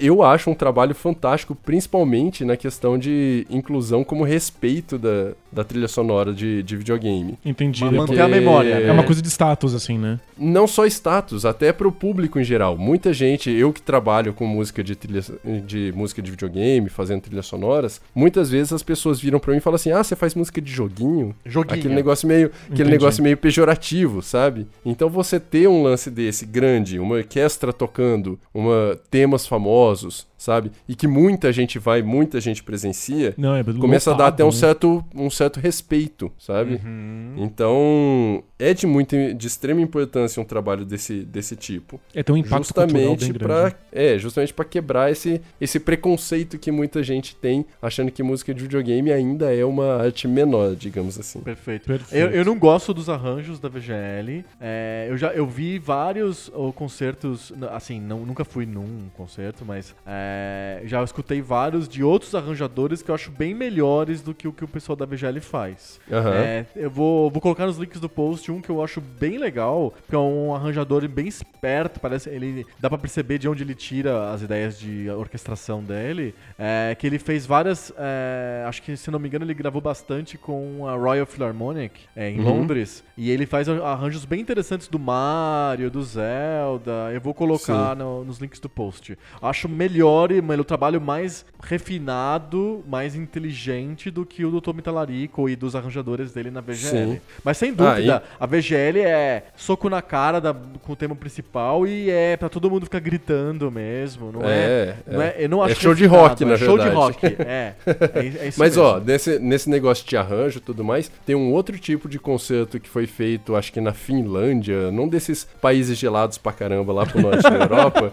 Eu acho um trabalho fantástico, principalmente na questão de inclusão como respeito da... da trilha sonora de, de videogame. Entendi. Manter porque... a memória. É uma coisa de status, assim, né? Não só status, até pro público em geral. Muita gente, eu que trabalho com música de, trilha, de música de videogame, fazendo trilhas sonoras, muitas vezes as pessoas viram pra mim e falam assim, ah, você faz música de joguinho? Joguinho. Aquele negócio meio, aquele negócio meio pejorativo, sabe? Então você ter um lance desse grande, uma orquestra tocando, uma, temas famosos, sabe? E que muita gente vai, muita gente presencia, não, é começa lotado, a dar até um, né? certo, um certo respeito, sabe? Uhum. Então, é de, muito, de extrema importância um trabalho desse, desse tipo. É ter um impacto justamente pra, é, justamente para quebrar esse, esse preconceito que muita gente tem, achando que música de videogame ainda é uma arte menor, digamos assim. Perfeito. Perfeito. Eu, eu não gosto dos arranjos da V G L. É, eu, já, eu vi vários oh, concertos, assim, não, nunca fui num concerto, mas... É, já escutei vários de outros arranjadores que eu acho bem melhores do que o que o pessoal da V G L faz. Uhum. É, eu vou, vou colocar nos links do post um que eu acho bem legal, que é um arranjador bem esperto, parece, ele dá pra perceber de onde ele tira as ideias de orquestração dele, é, que ele fez várias, é, acho que se não me engano ele gravou bastante com a Royal Philharmonic, é, em uhum. Londres, e ele faz arranjos bem interessantes do Mario, do Zelda, eu vou colocar no, nos links do post. Acho melhor o trabalho mais refinado, mais inteligente do que o do Tommy Tallarico e dos arranjadores dele na V G L. Sim. Mas sem dúvida, ah, e... a V G L é soco na cara da, com o tema principal e é pra todo mundo ficar gritando mesmo. Não é, é, não é, é. Eu não acho é show de rock, na é show verdade. Show de rock, é. é, é isso Mas mesmo. Ó, nesse, nesse negócio de arranjo e tudo mais, tem um outro tipo de concerto que foi feito, acho que na Finlândia, num desses países gelados pra caramba lá pro norte da Europa,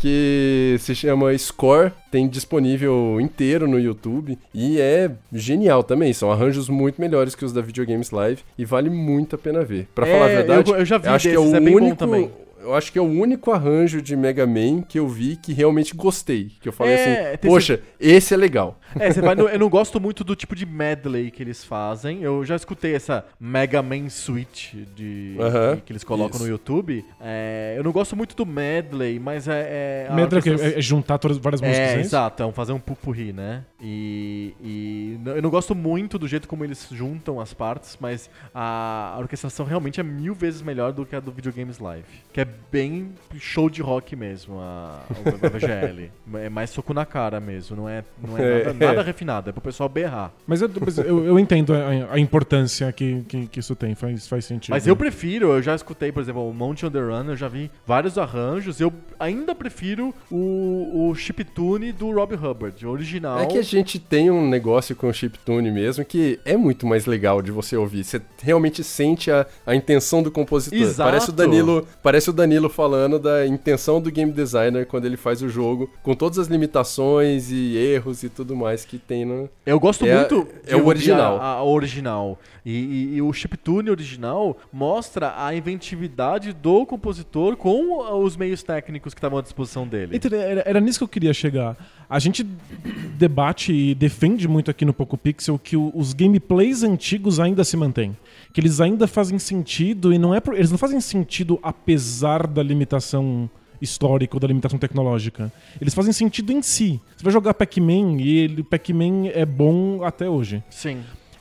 que se chama Score, tem disponível inteiro no YouTube e é genial também, são arranjos muito melhores que os da Video Games Live e vale muito a pena ver. Pra é, falar a verdade, eu, eu já vi acho desses, que é, o é bem único... bom também. Eu acho que é o único arranjo de Mega Man que eu vi que realmente gostei. Que eu falei é, assim, poxa, esse... esse é legal. É, você vai no, eu não gosto muito do tipo de medley que eles fazem. Eu já escutei essa Mega Man Suite de, uh-huh, de, que eles colocam isso. no YouTube. É, eu não gosto muito do medley, mas é... é medley que é, é juntar todas, várias músicas. É, exato. É fazer um pupurri, né? E, e eu não gosto muito do jeito como eles juntam as partes, mas a, a orquestração realmente é mil vezes melhor do que a do Video Games Live. Que é bem show de rock mesmo, a, a V G L. É mais soco na cara mesmo, não é, não é nada, nada refinado, é pro pessoal berrar. Mas eu, eu, eu entendo a, a importância que, que, que isso tem, faz, faz sentido. Mas eu prefiro, eu já escutei, por exemplo, o Monty on the Run, eu já vi vários arranjos, eu ainda prefiro o, o chiptune do Rob Hubbard, o original. É que a gente tem um negócio com o chiptune mesmo, que é muito mais legal de você ouvir, você realmente sente a, a intenção do compositor. Exato. Parece o Danilo, parece o Danilo falando da intenção do game designer quando ele faz o jogo, com todas as limitações e erros e tudo mais que tem no... Eu gosto é muito... A, é o original. A, a original. E, e, e o chiptune original mostra a inventividade do compositor com os meios técnicos que estavam à disposição dele. Então, era, era nisso que eu queria chegar. A gente debate e defende muito aqui no Poco Pixel que o, os gameplays antigos ainda se mantêm. Que eles ainda fazem sentido e não é... Pro, eles não fazem sentido apesar da limitação histórica, da limitação tecnológica. Eles fazem sentido em si. Você vai jogar Pac-Man e ele, Pac-Man é bom até hoje. Sim.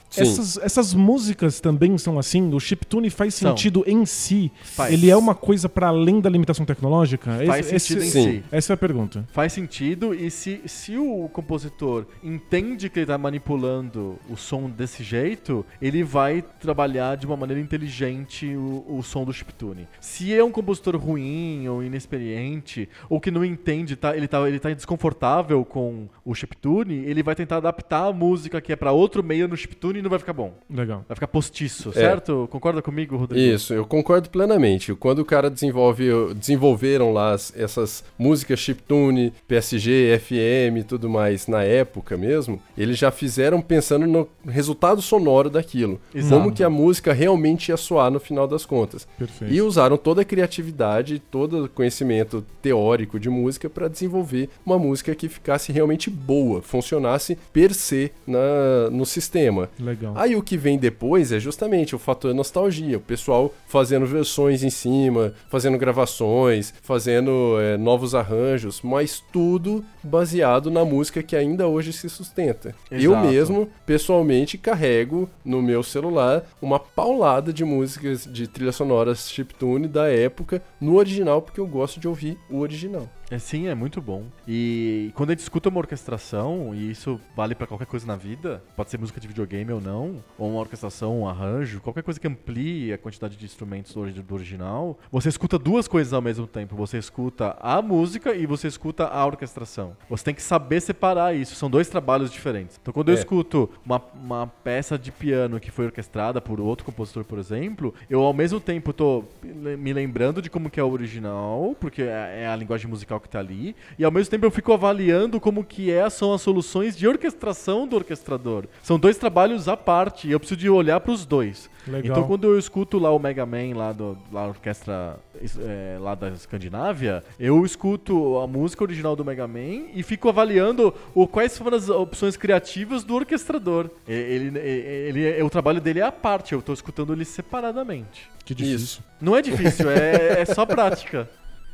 Sim. Essas, essas músicas também são assim? O chiptune faz sentido são. Em si? Faz. Ele é uma coisa para além da limitação tecnológica? Faz esse, sentido esse, em si. Essa é a pergunta. Faz sentido e se, se o compositor entende que ele tá manipulando o som desse jeito, ele vai trabalhar de uma maneira inteligente o, o som do chiptune. Se é um compositor ruim ou inexperiente ou que não entende, tá, ele, tá, ele tá desconfortável com o chiptune, ele vai tentar adaptar a música que é para outro meio no chiptune e não vai ficar bom. Legal. Vai ficar postiço, certo? É. Concorda comigo, Rodrigo? Isso, eu concordo plenamente. Quando o cara desenvolve, desenvolveram lá as, essas músicas chiptune, P S G, F M e tudo mais na época mesmo, eles já fizeram pensando no resultado sonoro daquilo. Exato. Como que a música realmente ia soar no final das contas. Perfeito. E usaram toda a criatividade, todo o conhecimento teórico de música para desenvolver uma música que ficasse realmente boa, funcionasse per se na, no sistema. legal. Aí o que vem depois é justamente o fator nostalgia, o pessoal fazendo versões em cima, fazendo gravações, fazendo é, novos arranjos, mas tudo baseado na música que ainda hoje se sustenta. Exato. Eu mesmo, pessoalmente, carrego no meu celular uma paulada de músicas de trilha sonora chiptune da época no original, porque eu gosto de ouvir o original. É, sim, é muito bom. E quando a gente escuta uma orquestração, e isso vale pra qualquer coisa na vida, pode ser música de videogame ou não, ou uma orquestração, um arranjo, qualquer coisa que amplie a quantidade de instrumentos do original, você escuta duas coisas ao mesmo tempo. Você escuta a música e você escuta a orquestração. Você tem que saber separar isso. São dois trabalhos diferentes. Então, quando é. eu escuto uma, uma peça de piano que foi orquestrada por outro compositor, por exemplo, eu ao mesmo tempo tô me lembrando de como que é o original, porque é a linguagem musical que tá ali, e ao mesmo tempo eu fico avaliando como que é, são as soluções de orquestração do orquestrador. São dois trabalhos à parte, e eu preciso de olhar pros dois. Legal. Então, quando eu escuto lá o Mega Man, lá da orquestra é, lá da Escandinávia, eu escuto a música original do Mega Man e fico avaliando o, quais foram as opções criativas do orquestrador. Ele, ele, ele, o trabalho dele é à parte, eu tô escutando ele separadamente. Que difícil. Isso. Não é difícil, é, é só prática.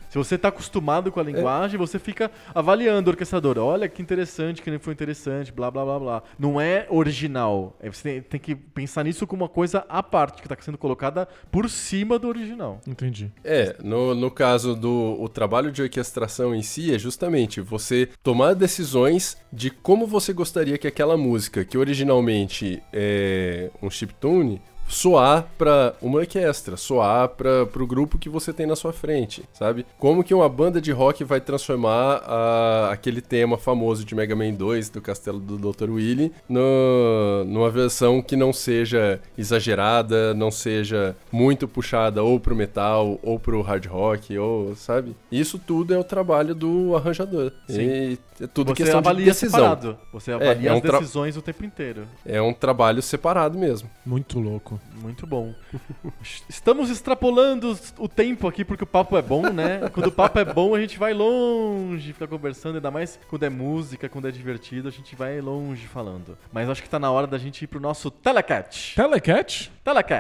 Se você está acostumado com a linguagem, é. você fica avaliando o orquestrador. Olha que interessante, que nem foi interessante, blá, blá, blá, blá. Não é original. Você tem que pensar nisso como uma coisa à parte, que está sendo colocada por cima do original. Entendi. É, no, no caso do o trabalho de orquestração em si, é justamente você tomar decisões de como você gostaria que aquela música, que originalmente é um chiptune, soar para uma orquestra, soar para o grupo que você tem na sua frente, sabe? Como que uma banda de rock vai transformar a, aquele tema famoso de Mega Man dois, do Castelo do doutor Willy, no, numa versão que não seja exagerada, não seja muito puxada ou pro metal, ou pro hard rock, ou, sabe? Isso tudo é o trabalho do arranjador. Sim. E é tudo questão de decisão. Separado. Você avalia é, é um as decisões tra... o tempo inteiro. É um trabalho separado mesmo. Muito louco. Muito bom. Estamos extrapolando o tempo aqui, porque o papo é bom, né? Quando o papo é bom, a gente vai longe, fica conversando, ainda mais quando é música, quando é divertido, a gente vai longe falando. Mas acho que tá na hora da gente ir pro nosso Telecat. Telecat? Telecat.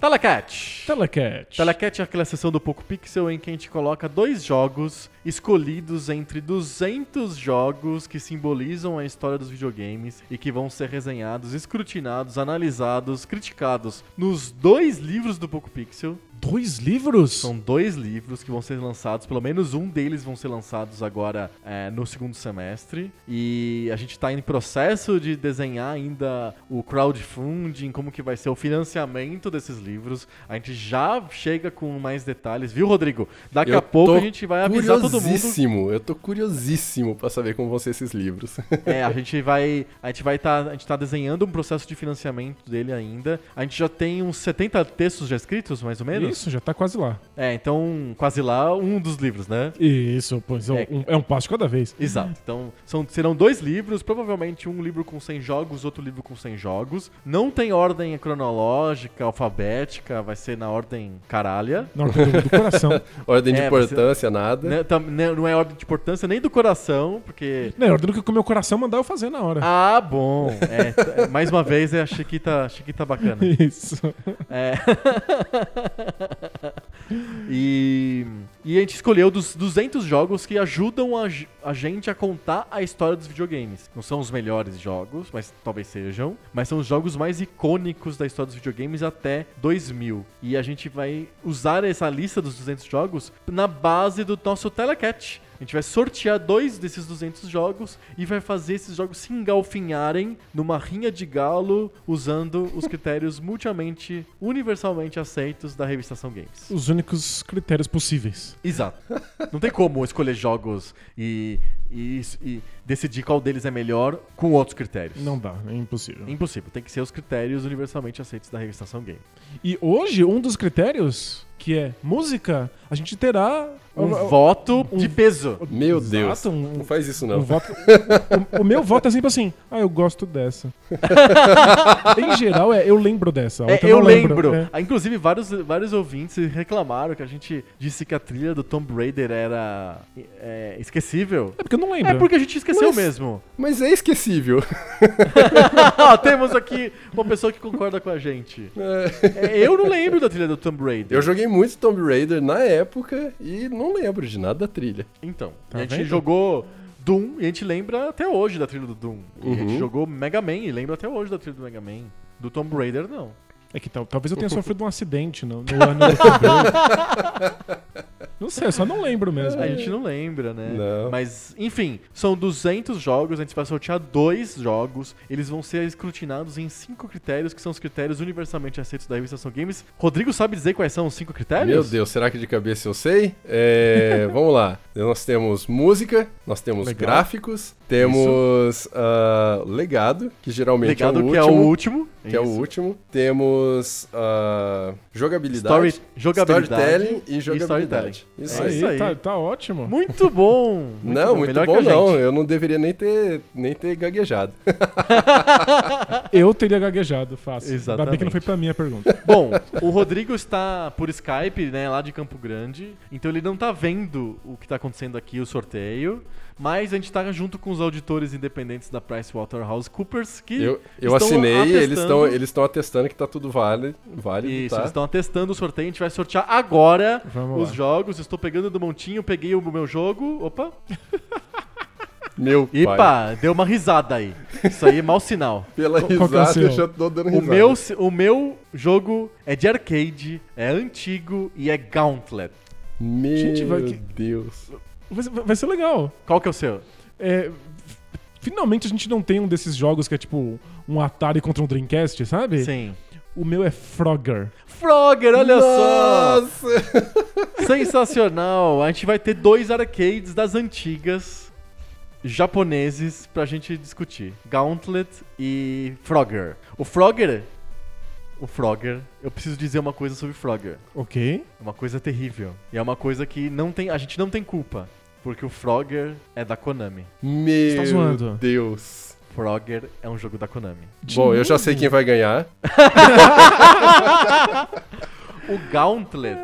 Telecat. Telecat. Telecat é aquela sessão do Poco Pixel em que a gente coloca dois jogos escolhidos entre duzentos jogos que simbolizam a história dos videogames e que vão ser resenhados, escrutinados, analisados, criticados nos dois livros do Poco Pixel. Dois livros? São dois livros que vão ser lançados, pelo menos um deles vão ser lançados agora é, no segundo semestre. E a gente está em processo de desenhar ainda o crowdfunding, como que vai ser o financiamento desses livros. A gente já chega com mais detalhes, viu, Rodrigo? Daqui eu a pouco a gente vai avisar todo mundo. Eu tô curiosíssimo para saber como vão ser esses livros. É, a gente vai a gente vai estar tá, a gente tá desenhando um processo de financiamento dele ainda. A gente já tem uns setenta textos já escritos, mais ou menos. Isso, já tá quase lá. É, então, quase lá, um dos livros, né? Isso, pois é, um, é um passo cada vez. Exato. Então, são, serão dois livros, provavelmente um livro com cem jogos, outro livro com cem jogos. Não tem ordem cronológica, alfabética, vai ser na ordem caralha. Na ordem do, do coração. Ordem de é, importância, ser, nada. Né, tam, né, não é ordem de importância nem do coração, porque... Não, é ordem do que o meu coração mandar eu fazer na hora. Ah, bom. É, mais uma vez, é a Chiquita, Chiquita bacana. Isso. É... e, e a gente escolheu dos duzentos jogos que ajudam a, a gente a contar a história dos videogames. Não são os melhores jogos, mas talvez sejam, mas são os jogos mais icônicos da história dos videogames até dois mil. E a gente vai usar essa lista dos duzentos jogos na base do nosso Telecat. A gente vai sortear dois desses duzentos jogos e vai fazer esses jogos se engalfinharem numa rinha de galo usando os critérios multiamente, universalmente aceitos da revista Ação Games. Os únicos critérios possíveis. Exato. Não tem como escolher jogos e... E, e decidir qual deles é melhor com outros critérios. Não dá, é impossível. É impossível, tem que ser os critérios universalmente aceitos da revista Ação Games. E hoje, um dos critérios que é música, a gente terá... Um, um voto um, de peso. Um, meu exato, Deus. Um, não faz isso, não. Um voto, o, o meu voto é sempre assim, ah, eu gosto dessa. Em geral, é eu lembro dessa. É, eu lembro. lembro. É. Ah, inclusive, vários, vários ouvintes reclamaram que a gente disse que a trilha do Tomb Raider era é, esquecível. É porque eu não lembro. É porque a gente esqueceu mas, mesmo. Mas é esquecível. Temos aqui uma pessoa que concorda com a gente. É. É, eu não lembro da trilha do Tomb Raider. Eu joguei muito Tomb Raider na época e não lembro de nada da trilha. Então, tá a gente vendo? Jogou Doom e a gente lembra até hoje da trilha do Doom. Uhum. E a gente jogou Mega Man e lembra até hoje da trilha do Mega Man. Do Tomb Raider, não. É que tal, talvez eu tenha sofrido um acidente no, no ano. Não sei, eu só não lembro mesmo. É, a gente não lembra, né? Não. Mas, enfim, são duzentos jogos, a gente vai sortear dois jogos. Eles vão ser escrutinados em cinco critérios, que são os critérios universalmente aceitos da revista Ação Games. Rodrigo, sabe dizer quais são os cinco critérios? Meu Deus, será que de cabeça eu sei? É, vamos lá. Nós temos música, nós temos legal. Gráficos, temos uh, legado, que geralmente legado é o último. Legado que é o último. Que é o último. Temos uh, jogabilidade, Story, jogabilidade, storytelling e jogabilidade. E isso, é, isso aí. Tá, tá ótimo. Muito bom. Muito não, bom. Muito bom não. Eu não deveria nem ter, nem ter gaguejado. Eu teria gaguejado, fácil. Exatamente. Ainda bem que não foi pra mim a pergunta. Bom, o Rodrigo está por Skype, né, lá de Campo Grande. Então ele não tá vendo o que tá acontecendo aqui, o sorteio. Mas a gente tá junto com os auditores independentes da PricewaterhouseCoopers que eu, eu estão assinei, atestando. eles estão eles estão atestando que tá tudo válido. válido Isso, tá? Eles estão atestando o sorteio, a gente vai sortear agora Vamos os lá. jogos. Estou pegando do montinho, peguei o meu jogo. Opa! Meu Epa, pai. Deu uma risada aí. Isso aí é mau sinal. Pela Qual risada, eu já tô dando risada. O meu, o meu jogo é de arcade, é antigo e é Gauntlet. Meu gente, vai que... Deus. Vai ser legal. Qual que é o seu? É, finalmente a gente não tem um desses jogos que é tipo um Atari contra um Dreamcast, sabe? Sim. O meu é Frogger. Frogger, olha Nossa. só! Sensacional! A gente vai ter dois arcades das antigas japoneses pra gente discutir. Gauntlet e Frogger. O Frogger... O Frogger, eu preciso dizer uma coisa sobre Frogger. Ok. Uma coisa terrível. E é uma coisa que não tem, a gente não tem culpa. Porque o Frogger é da Konami. Meu Deus. Frogger é um jogo da Konami. De Bom, novo? Eu já sei quem vai ganhar. O Gauntlet.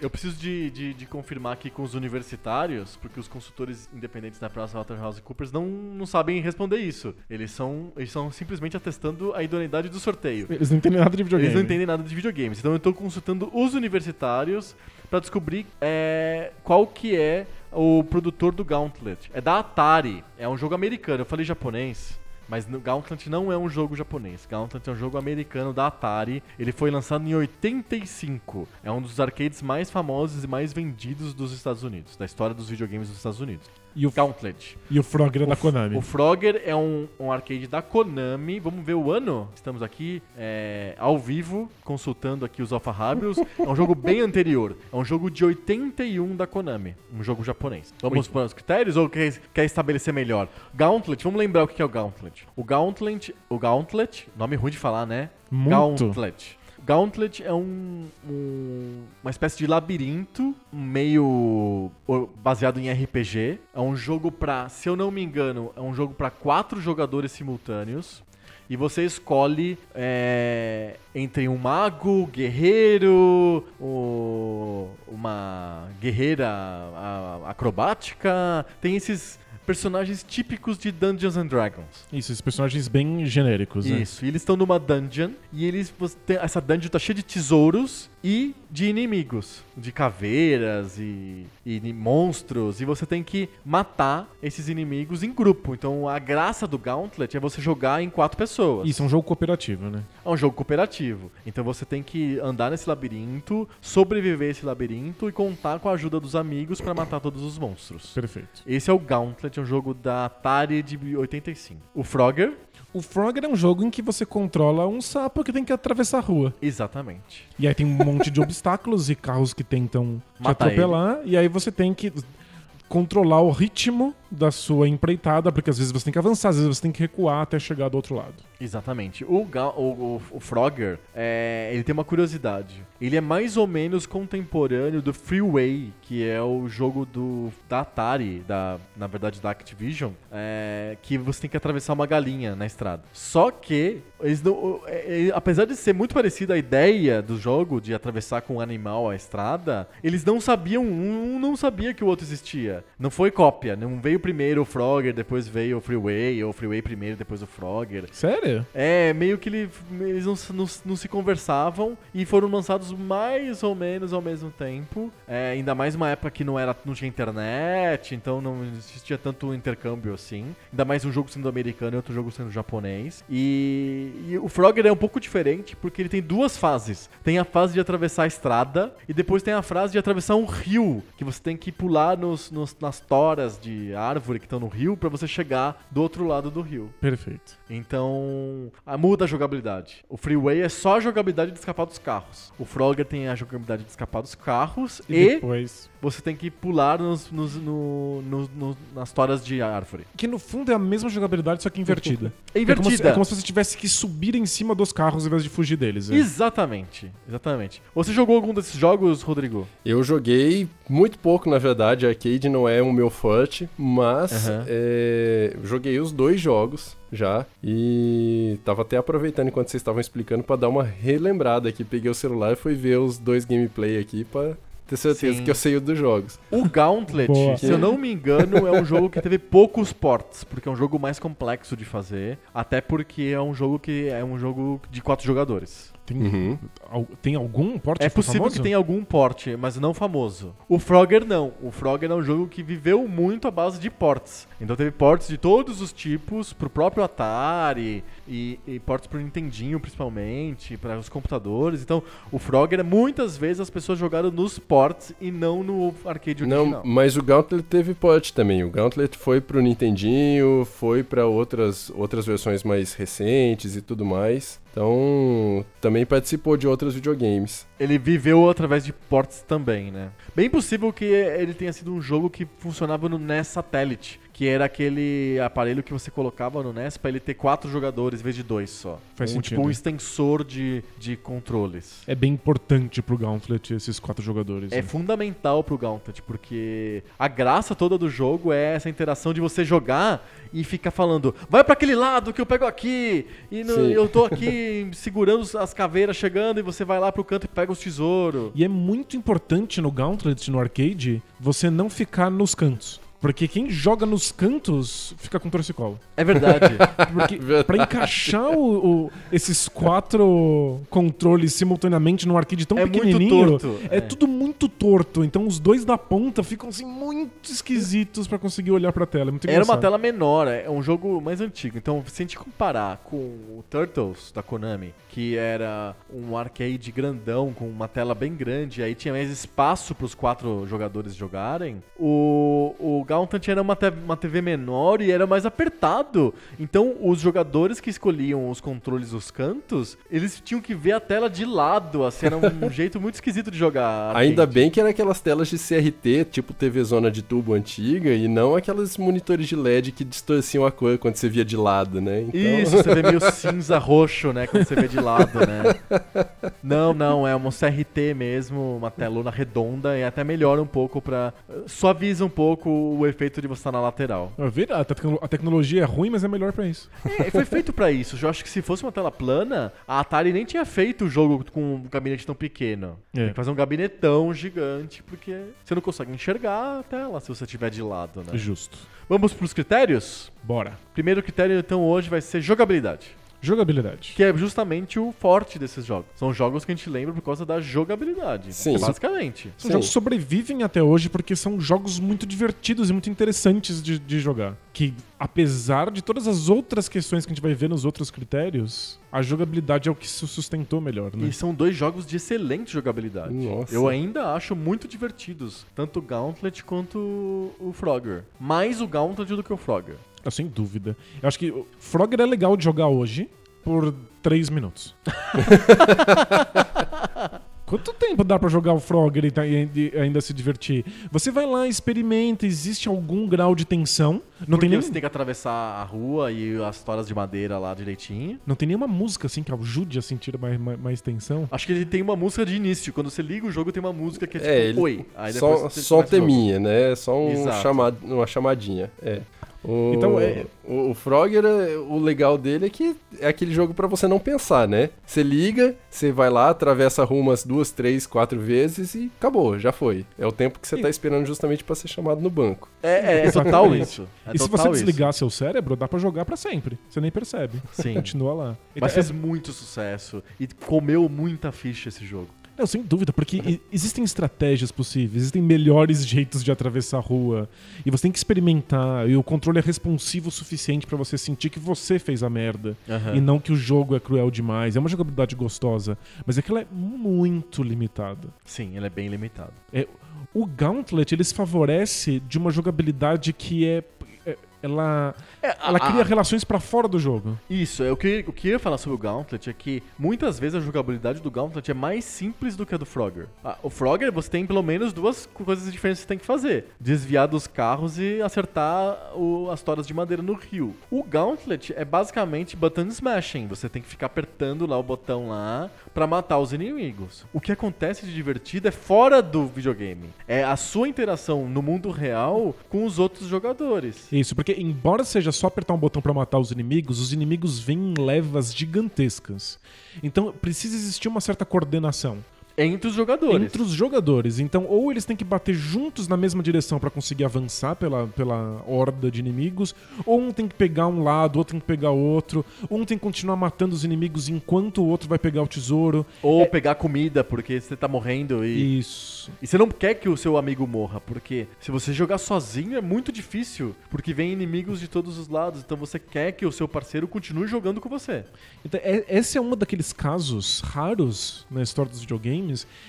Eu preciso de, de, de confirmar aqui com os universitários, porque os consultores independentes da PricewaterhouseCoopers não, não sabem responder isso. Eles são, eles são simplesmente atestando a idoneidade do sorteio. Eles não entendem nada de videogames. Eles não entendem nada de videogames. Então eu estou consultando os universitários para descobrir é, qual que é o produtor do Gauntlet. É da Atari. É um jogo americano. Eu falei japonês. Mas o Gauntlet não é um jogo japonês. Gauntlet é um jogo americano da Atari. Ele foi lançado em oitenta e cinco. É um dos arcades mais famosos e mais vendidos dos Estados Unidos. Da história dos videogames dos Estados Unidos. E o Gauntlet. E o Frogger é da Konami. O Frogger é um, um arcade da Konami. Vamos ver o ano. Estamos aqui é, ao vivo, consultando aqui os alfarrábios. É um jogo bem anterior. É um jogo de oitenta e um da Konami. Um jogo japonês. Vamos Oi. para os critérios ou quer, quer estabelecer melhor? Gauntlet, vamos lembrar o que é o Gauntlet. O Gauntlet, o Gauntlet, nome ruim de falar, né? Muito. Gauntlet. Gauntlet é um, um, uma espécie de labirinto, meio baseado em R P G. É um jogo pra, se eu não me engano, é um jogo pra quatro jogadores simultâneos. E você escolhe é, entre um mago, guerreiro, o, uma guerreira acrobática. Tem esses... personagens típicos de Dungeons and Dragons. Isso, esses personagens bem genéricos, né? Isso, e eles estão numa dungeon, e eles essa dungeon tá cheia de tesouros e de inimigos, de caveiras e, e de monstros, e você tem que matar esses inimigos em grupo. Então a graça do Gauntlet é você jogar em quatro pessoas. Isso é um jogo cooperativo, né? É um jogo cooperativo. Então você tem que andar nesse labirinto, sobreviver a esse labirinto e contar com a ajuda dos amigos pra matar todos os monstros. Perfeito. Esse é o Gauntlet. É um jogo da Atari de oitenta e cinco. O Frogger? O Frogger é um jogo em que você controla um sapo que tem que atravessar a rua. Exatamente. E aí tem um monte de obstáculos e carros que tentam te atropelar. Ele. E aí você tem que... controlar o ritmo da sua empreitada, porque às vezes você tem que avançar, às vezes você tem que recuar até chegar do outro lado. Exatamente. O, Ga- o, o, o Frogger, é, ele tem uma curiosidade. Ele é mais ou menos contemporâneo do Freeway, que é o jogo do, da Atari, da, na verdade da Activision, é, que você tem que atravessar uma galinha na estrada. Só que, eles não, é, é, apesar de ser muito parecida a ideia do jogo, de atravessar com um animal a estrada, eles não sabiam, um não sabia que o outro existia. Não foi cópia, não veio primeiro o Frogger, depois veio o Freeway, ou o Freeway primeiro, depois o Frogger. Sério? É, meio que ele, eles não, não, não se conversavam e foram lançados mais ou menos ao mesmo tempo. É, ainda mais uma época que não, era, não tinha internet, então não existia tanto intercâmbio assim. Ainda mais um jogo sendo americano e outro jogo sendo japonês. E, e o Frogger é um pouco diferente porque ele tem duas fases. Tem a fase de atravessar a estrada e depois tem a fase de atravessar um rio, que você tem que pular nos... nos nas toras de árvore que estão no rio pra você chegar do outro lado do rio. Perfeito. Então, a, muda a jogabilidade. O Freeway é só a jogabilidade de escapar dos carros. O Frogger tem a jogabilidade de escapar dos carros e, e depois você tem que pular nos, nos, no, no, no, nas toras de árvore. Que no fundo é a mesma jogabilidade, só que invertida. É invertida. É como se, é como se você tivesse que subir em cima dos carros ao invés de fugir deles. É. Exatamente. Exatamente. Você jogou algum desses jogos, Rodrigo? Eu joguei muito pouco, na verdade. Arcade não é o meu forte, mas uhum. é, joguei os dois jogos já e tava até aproveitando enquanto vocês estavam explicando pra dar uma relembrada aqui. Peguei o celular e fui ver os dois gameplay aqui pra... ter certeza Sim. que eu sei o dos jogos. O Gauntlet, Boa. se eu não me engano, é um jogo que teve poucos ports, porque é um jogo mais complexo de fazer, até porque é um jogo que é um jogo de quatro jogadores. Tem, uhum. al, tem algum porte É possível famoso? Que tenha algum porte, mas não famoso. O Frogger não. O Frogger é um jogo que viveu muito à base de ports. Então teve ports de todos os tipos, pro próprio Atari, e, e ports pro Nintendinho principalmente, para os computadores. Então o Frogger, muitas vezes as pessoas jogaram nos ports e não no arcade original. Não, mas o Gauntlet teve port também. O Gauntlet foi pro Nintendinho, foi para outras, outras versões mais recentes e tudo mais. Então, também participou de outros videogames. Ele viveu através de ports também, né? Bem possível que ele tenha sido um jogo que funcionava no N E S Satellite, que era aquele aparelho que você colocava no N E S pra ele ter quatro jogadores em vez de dois só. Faz um, sentido. Tipo um extensor de, de controles. É bem importante pro Gauntlet esses quatro jogadores. É, né? Fundamental pro Gauntlet, porque a graça toda do jogo é essa interação de você jogar e ficar falando, vai pra aquele lado que eu pego aqui, e no, eu tô aqui segurando as caveiras chegando e você vai lá pro canto e pega os tesouros. E é muito importante no Gauntlet, no arcade, você não ficar nos cantos. Porque quem joga nos cantos fica com torcicolo. É verdade. Porque verdade. Pra encaixar o, o, esses quatro controles simultaneamente num arcade tão é pequenininho... Muito torto. É, é tudo muito torto. Então os dois da ponta ficam assim muito esquisitos pra conseguir olhar pra tela. É muito engraçado. Era uma tela menor. É um jogo mais antigo. Então se a gente comparar com o Turtles da Konami, que era um arcade grandão com uma tela bem grande, aí tinha mais espaço pros quatro jogadores jogarem, o... o Gauntlet era uma, te- uma T V menor e era mais apertado. Então, os jogadores que escolhiam os controles dos cantos, eles tinham que ver a tela de lado. Assim, era um jeito muito esquisito de jogar. Ainda bem que era aquelas telas de C R T, tipo T V zona de tubo antiga, e não aqueles monitores de L E D que distorciam a cor quando você via de lado, né? Então... Isso, você vê meio cinza roxo, né? Quando você vê de lado, né? Não, não, é uma C R T mesmo, uma telona redonda, e até melhora um pouco pra... suaviza um pouco o efeito de você estar na lateral. Vira, a tecnologia é ruim, mas é melhor pra isso. É, foi feito pra isso. Eu acho que se fosse uma tela plana, a Atari nem tinha feito o jogo com um gabinete tão pequeno. É. Tem que fazer um gabinetão gigante, porque você não consegue enxergar a tela se você estiver de lado, né? Justo. Vamos pros critérios? Bora. Primeiro critério, então, hoje vai ser jogabilidade. Jogabilidade. Que é justamente o forte desses jogos. São jogos que a gente lembra por causa da jogabilidade. Sim. Basicamente. São Sim. jogos que sobrevivem até hoje porque são jogos muito divertidos e muito interessantes de, de jogar. Que, apesar de todas as outras questões que a gente vai ver nos outros critérios, a jogabilidade é o que se sustentou melhor, né? E são dois jogos de excelente jogabilidade. Nossa. Eu ainda acho muito divertidos, tanto o Gauntlet quanto o Frogger. Mais o Gauntlet do que o Frogger. Eu, sem dúvida. Eu acho que o Frogger é legal de jogar hoje por três minutos. Quanto tempo dá pra jogar o Frogger e, tá, e ainda se divertir? Você vai lá, experimenta, existe algum grau de tensão. Não Porque tem nem... você tem que atravessar a rua e as toras de madeira lá direitinho. Não tem nenhuma música assim que ajude a sentir mais, mais, mais tensão? Acho que ele tem uma música de início. Quando você liga o jogo, tem uma música que é tipo... É, ele... Oi. Aí depois só você só teminha, né? Só um chamad... uma chamadinha. É. O... Então, é... o, o Frogger, o legal dele é que é aquele jogo pra você não pensar, né? Você liga, você vai lá, atravessa a rua umas duas, três, quatro vezes e acabou, já foi. É o tempo que você e... tá esperando justamente pra ser chamado no banco. É, é, é total isso. É e total se você isso. desligar seu cérebro, dá pra jogar pra sempre. Você nem percebe. Sim. Continua lá. Mas então, fez é... muito sucesso e comeu muita ficha esse jogo. Não, sem dúvida, porque existem estratégias possíveis, existem melhores jeitos de atravessar a rua, e você tem que experimentar, e o controle é responsivo o suficiente pra você sentir que você fez a merda, uhum. e não que o jogo é cruel demais. É uma jogabilidade gostosa, mas é que ela é muito limitada. Sim, ela é bem limitada. É, o Gauntlet, ele se favorece de uma jogabilidade que é... Ela, é, a, ela cria a, relações pra fora do jogo. Isso, é, o, que, o que eu ia falar sobre o Gauntlet é que muitas vezes a jogabilidade do Gauntlet é mais simples do que a do Frogger. Ah, o Frogger você tem pelo menos duas coisas diferentes que você tem que fazer. Desviar dos carros e acertar o, as toras de madeira no rio. O Gauntlet é basicamente button smashing. Você tem que ficar apertando lá o botão lá pra matar os inimigos. O que acontece de divertido é fora do videogame. É a sua interação no mundo real com os outros jogadores. Isso, porque Porque, embora seja só apertar um botão pra matar os inimigos, os inimigos vêm em levas gigantescas. Então, precisa existir uma certa coordenação. Entre os jogadores. Entre os jogadores. Então, ou eles têm que bater juntos na mesma direção pra conseguir avançar pela, pela horda de inimigos, ou um tem que pegar um lado, o outro tem que pegar outro, um tem que continuar matando os inimigos enquanto o outro vai pegar o tesouro. Ou é... pegar comida, porque você tá morrendo e... Isso. E você não quer que o seu amigo morra, porque se você jogar sozinho é muito difícil, porque vem inimigos de todos os lados, então você quer que o seu parceiro continue jogando com você. Então, é, esse é um daqueles casos raros na história dos videogames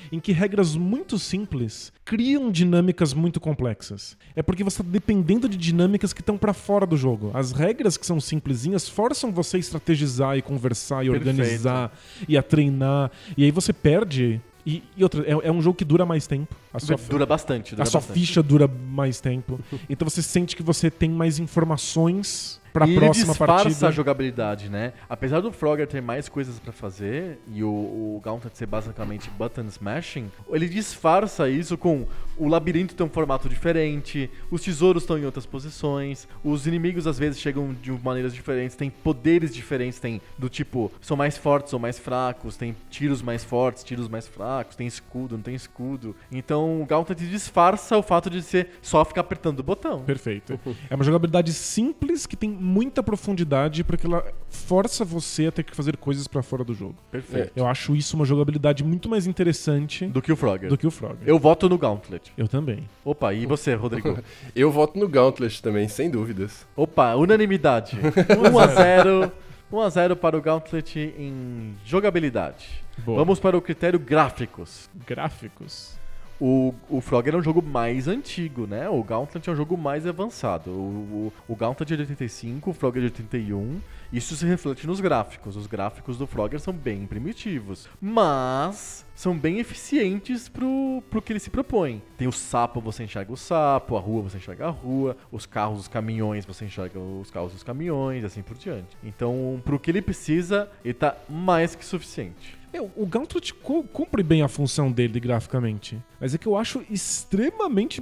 em que regras muito simples criam dinâmicas muito complexas. É porque você está dependendo de dinâmicas que estão para fora do jogo. As regras que são simplesinhas forçam você a estrategizar e conversar e Perfeito. organizar e a treinar, e aí você perde... E, e outra, é, é um jogo que dura mais tempo. A sua, dura bastante. Dura a sua bastante. ficha dura mais tempo. Então você sente que você tem mais informações pra e próxima partida. E disfarça a jogabilidade, né? Apesar do Frogger ter mais coisas pra fazer e o, o Gauntlet ser basicamente button smashing, ele disfarça isso com o labirinto ter um formato diferente, os tesouros estão em outras posições, os inimigos às vezes chegam de maneiras diferentes, tem poderes diferentes, tem do tipo, são mais fortes ou mais fracos, tem tiros mais fortes, tiros mais fracos, tem escudo, não tem escudo. Então o Gauntlet disfarça o fato de ser só ficar apertando o botão. Perfeito. É uma jogabilidade simples que tem muita profundidade, porque ela força você a ter que fazer coisas pra fora do jogo. Perfeito. Eu acho isso uma jogabilidade muito mais interessante do que o Frogger. Do que o Frogger. Eu voto no Gauntlet. Eu também. Opa, e você, Rodrigo? Eu voto no Gauntlet também, sem dúvidas. Opa, unanimidade. um a zero um a zero para o Gauntlet em jogabilidade. Boa. Vamos para o critério gráficos. Gráficos. O, o Frogger é um jogo mais antigo, né? O Gauntlet é um jogo mais avançado. O, o, o Gauntlet é de oitenta e cinco, o Frogger é de oitenta e um. Isso se reflete nos gráficos. Os gráficos do Frogger são bem primitivos, mas são bem eficientes pro, pro que ele se propõe. Tem o sapo, você enxerga o sapo, a rua, você enxerga a rua, os carros, os caminhões, você enxerga os carros, os caminhões, assim por diante. Então, pro que ele precisa, ele tá mais que suficiente. Eu, o Gauntlet cumpre bem a função dele graficamente, mas é que eu acho extremamente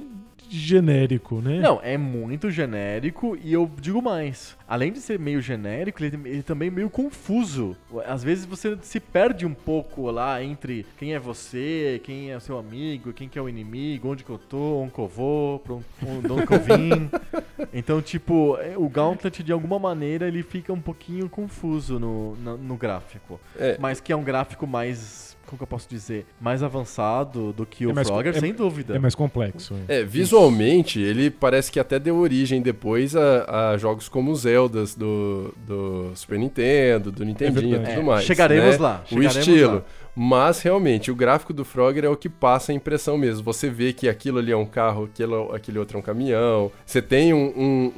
genérico, né? Não, é muito genérico e eu digo mais. Além de ser meio genérico, ele, ele também é meio confuso. Às vezes você se perde um pouco lá entre quem é você, quem é o seu amigo, quem que é o inimigo, onde que eu tô, onde que eu vou, onde que eu vim. Então, tipo, o Gauntlet, de alguma maneira, ele fica um pouquinho confuso no, no, no gráfico. É. Mas que é um gráfico mais... como que eu posso dizer, mais avançado do que é o Frogger, com... sem é... dúvida. É mais complexo. É, é visualmente, Isso. ele parece que até deu origem depois a, a jogos como os Zeldas do, do Super Nintendo, do Nintendinho e é tudo é. mais. Chegaremos né? lá. Chegaremos o estilo. Lá. Mas, realmente, o gráfico do Frogger é o que passa a impressão mesmo. Você vê que aquilo ali é um carro, aquilo, aquele outro é um caminhão. Você tem um, um,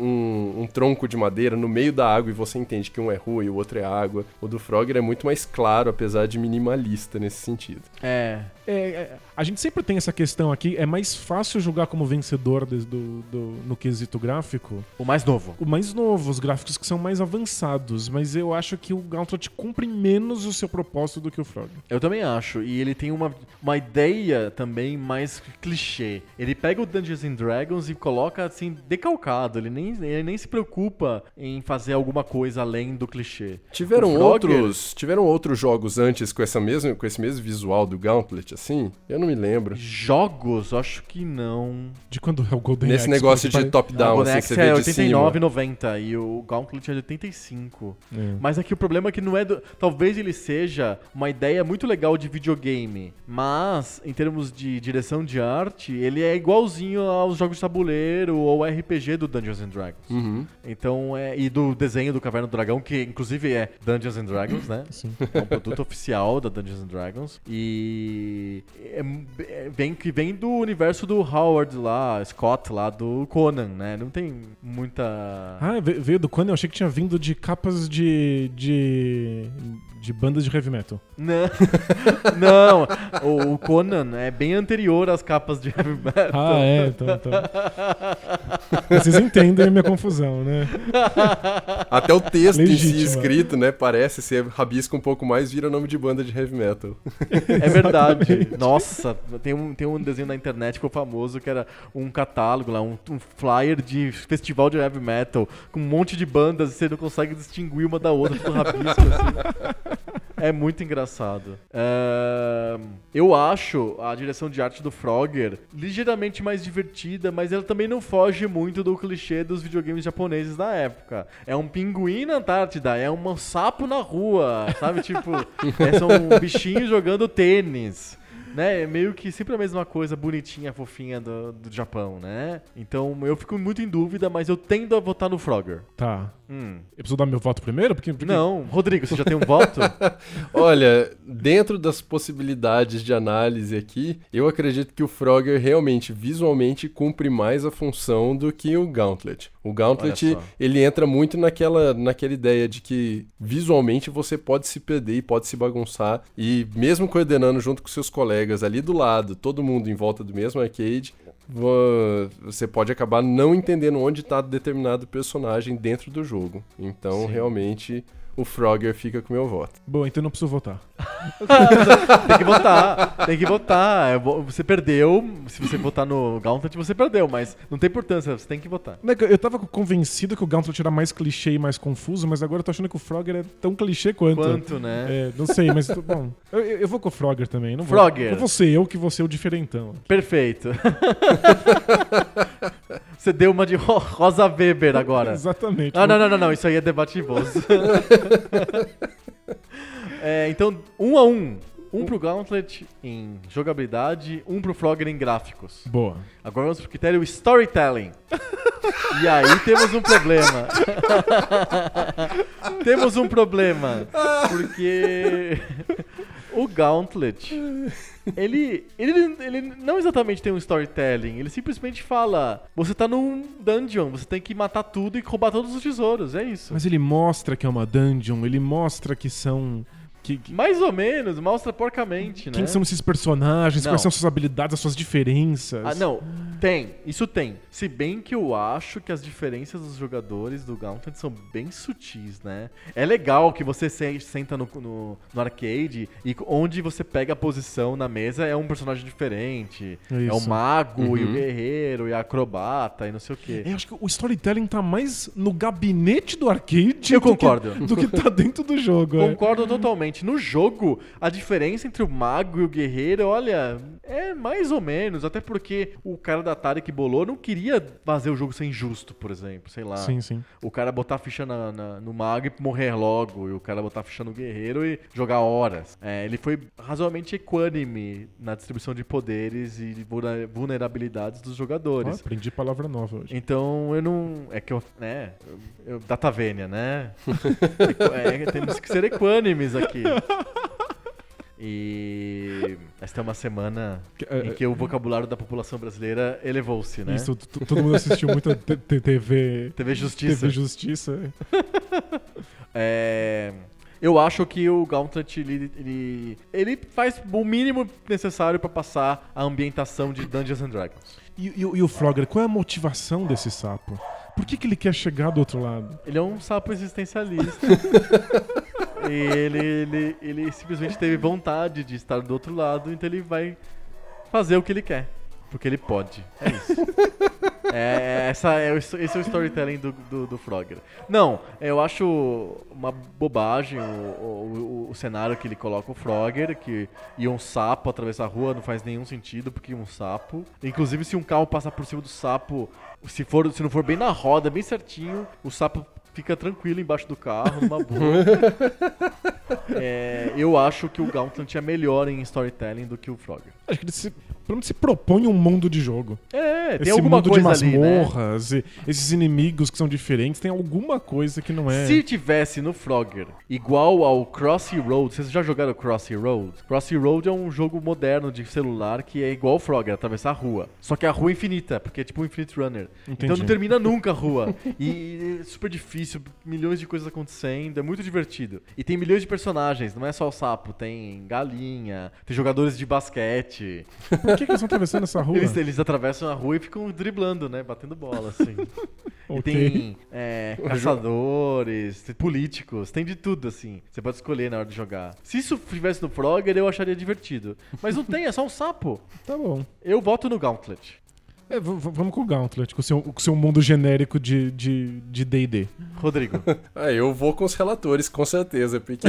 um, um tronco de madeira no meio da água e você entende que um é rua e o outro é água. O do Frogger é muito mais claro, apesar de minimalista nesse sentido. É... é, é a gente sempre tem essa questão aqui. É mais fácil julgar como vencedor do, do, do, no quesito gráfico... O mais novo. O mais novo, os gráficos que são mais avançados. Mas eu acho que o Gauntlet cumpre menos o seu propósito do que o Frogger. Eu também. Também acho, e ele tem uma, uma ideia também mais clichê. Ele pega o Dungeons and Dragons e coloca assim, decalcado. Ele nem, ele nem se preocupa em fazer alguma coisa além do clichê. Tiveram Frogger... outros tiveram outros jogos antes com, essa mesma, com esse mesmo visual do Gauntlet, assim? Eu não me lembro. Jogos? Acho que não. De quando é o Golden Axe? Nesse X, negócio de vai... top-down, o assim, X você vê é de cima. oitenta e nove, noventa e o Gauntlet é de oitenta e cinco. É. Mas aqui o problema é que não é... Do... Talvez ele seja uma ideia muito legal de videogame, mas em termos de direção de arte, ele é igualzinho aos jogos de tabuleiro ou R P G do Dungeons and Dragons. Uhum. Então, é, e do desenho do Caverna do Dragão, que inclusive é Dungeons and Dragons, né? Sim. É um produto oficial da Dungeons and Dragons. E é, é, vem, vem do universo do Howard lá, Scott lá, do Conan, né? Não tem muita... Ah, veio do Conan? Eu achei que tinha vindo de capas de... de... de bandas de heavy metal. Não, não. O, o Conan é bem anterior às capas de heavy metal. Ah, é? Então, então. Vocês entendem a minha confusão, né? Até o texto legítima. Em si escrito, né? Parece, se rabisca um pouco mais, vira nome de banda de heavy metal. É verdade. Nossa, tem um, tem um desenho na internet que ficou famoso, que era um catálogo lá, um, um flyer de festival de heavy metal, com um monte de bandas e você não consegue distinguir uma da outra do rabisco, assim. É muito engraçado. Uh, eu acho a direção de arte do Frogger ligeiramente mais divertida, mas ela também não foge muito do clichê dos videogames japoneses da época. É um pinguim na Antártida, é um sapo na rua, sabe? Tipo, é, são bichinhos jogando tênis. Né? É meio que sempre a mesma coisa bonitinha, fofinha do, do Japão, né? Então eu fico muito em dúvida, mas eu tendo a votar no Frogger. Tá. Hum. Eu preciso dar meu voto primeiro? Porque, porque... Não. Rodrigo, você já tem um voto? Olha, dentro das possibilidades de análise aqui, eu acredito que o Frogger realmente, visualmente, cumpre mais a função do que o Gauntlet. O Gauntlet, ele entra muito naquela, naquela ideia de que visualmente você pode se perder e pode se bagunçar. E mesmo coordenando junto com seus colegas ali do lado, todo mundo em volta do mesmo arcade, você pode acabar não entendendo onde está determinado personagem dentro do jogo. Então, sim, realmente... O Frogger fica com o meu voto. Bom, então não preciso votar. Tem que votar, tem que votar. Você perdeu, se você votar no Gauntlet, você perdeu, mas não tem importância, você tem que votar. Eu tava convencido que o Gauntlet era mais clichê e mais confuso, mas agora eu tô achando que o Frogger é tão clichê quanto. Quanto, né? É, não sei, mas bom, eu, eu vou com o Frogger também. Não vou. Frogger. Eu vou ser eu que vou ser o diferentão. Perfeito. Você deu uma de Rosa Weber agora. Exatamente. Ah, não, não, não, não, isso aí é debate de bolsa. É, então, um a um. Um pro Gauntlet em jogabilidade, um pro Frogger em gráficos. Boa. Agora vamos pro critério storytelling. E aí temos um problema. Temos um problema. Porque o Gauntlet... Ele, ele, ele não exatamente tem um storytelling, ele simplesmente fala: você tá num dungeon, você tem que matar tudo e roubar todos os tesouros, é isso. Mas ele mostra que é uma dungeon, ele mostra que são... Que, que... Mais ou menos, mostra porcamente, Quem né? Quem são esses personagens, não. Quais são suas habilidades, as suas diferenças. Ah, não, tem, isso tem. Se bem que eu acho que as diferenças dos jogadores do Gauntlet são bem sutis, né? É legal que você se, senta no, no, no arcade e onde você pega a posição na mesa é um personagem diferente. É, é o mago, uhum, e o guerreiro, e a acrobata e não sei o quê. Eu acho que o storytelling tá mais no gabinete do arcade eu do, concordo. Que, do que tá dentro do jogo. Concordo é. totalmente. No jogo, a diferença entre o mago e o guerreiro, olha, é mais ou menos, até porque o cara da Atari que bolou não queria fazer o jogo ser injusto, por exemplo, sei lá. Sim, sim. O cara botar a ficha na, na, no mago e morrer logo, e o cara botar a ficha no guerreiro e jogar horas. É, ele foi razoavelmente equânime na distribuição de poderes e vulnerabilidades dos jogadores. Oh, aprendi palavra nova hoje. Então, eu não... É que eu... né? Eu, eu, data vênia, né? É, temos que ser equânimes aqui. E esta é uma semana em que o vocabulário da população brasileira elevou-se, né? Isso, todo mundo assistiu muito T V... T V Justiça. T V Justiça. É... Eu acho que o Gauntlet, ele, ele, ele faz o mínimo necessário pra passar a ambientação de Dungeons and Dragons. E, e, e o Frogger, qual é a motivação desse sapo? Por que, que ele quer chegar do outro lado? Ele é um sapo existencialista. E ele, ele, ele simplesmente teve vontade de estar do outro lado, então ele vai fazer o que ele quer. Porque ele pode. É isso. É, essa é o, esse é o storytelling do, do, do Frogger. Não, eu acho uma bobagem o, o, o, o cenário que ele coloca o Frogger, que e um sapo atravessar a rua não faz nenhum sentido, porque um sapo... Inclusive, se um carro passar por cima do sapo, se, for, se não for bem na roda, bem certinho, o sapo fica tranquilo embaixo do carro, uma boa. É, eu acho que o Gauntlet é melhor em storytelling do que o Frogger. Acho que ele se, pelo menos se propõe um mundo de jogo. É, tem esse alguma mundo coisa de masmorras, ali, né? Esses inimigos que são diferentes, tem alguma coisa que não é... Se tivesse no Frogger igual ao Crossroads, vocês já jogaram Crossroads? Crossroads é um jogo moderno de celular que é igual ao Frogger, atravessar a rua. Só que a rua é infinita, porque é tipo um Infinite Runner. Entendi. Então não termina nunca a rua. E é super difícil, milhões de coisas acontecendo, é muito divertido. E tem milhões de personagens, não é só o sapo, tem galinha, tem jogadores de basquete... Por que, que eles estão atravessando essa rua? Eles, eles atravessam a rua e ficam driblando, né? Batendo bola, assim. Okay. E tem é, caçadores, políticos, tem de tudo, assim. Você pode escolher na hora de jogar. Se isso estivesse no Frogger, eu acharia divertido. Mas não tem, é só um sapo. Tá bom. Eu voto no Gauntlet. É, v- v- vamos com o Gauntlet, com o seu, com o seu mundo genérico de, de, de D e D. Rodrigo. Ah, eu vou com os relatores, com certeza, porque...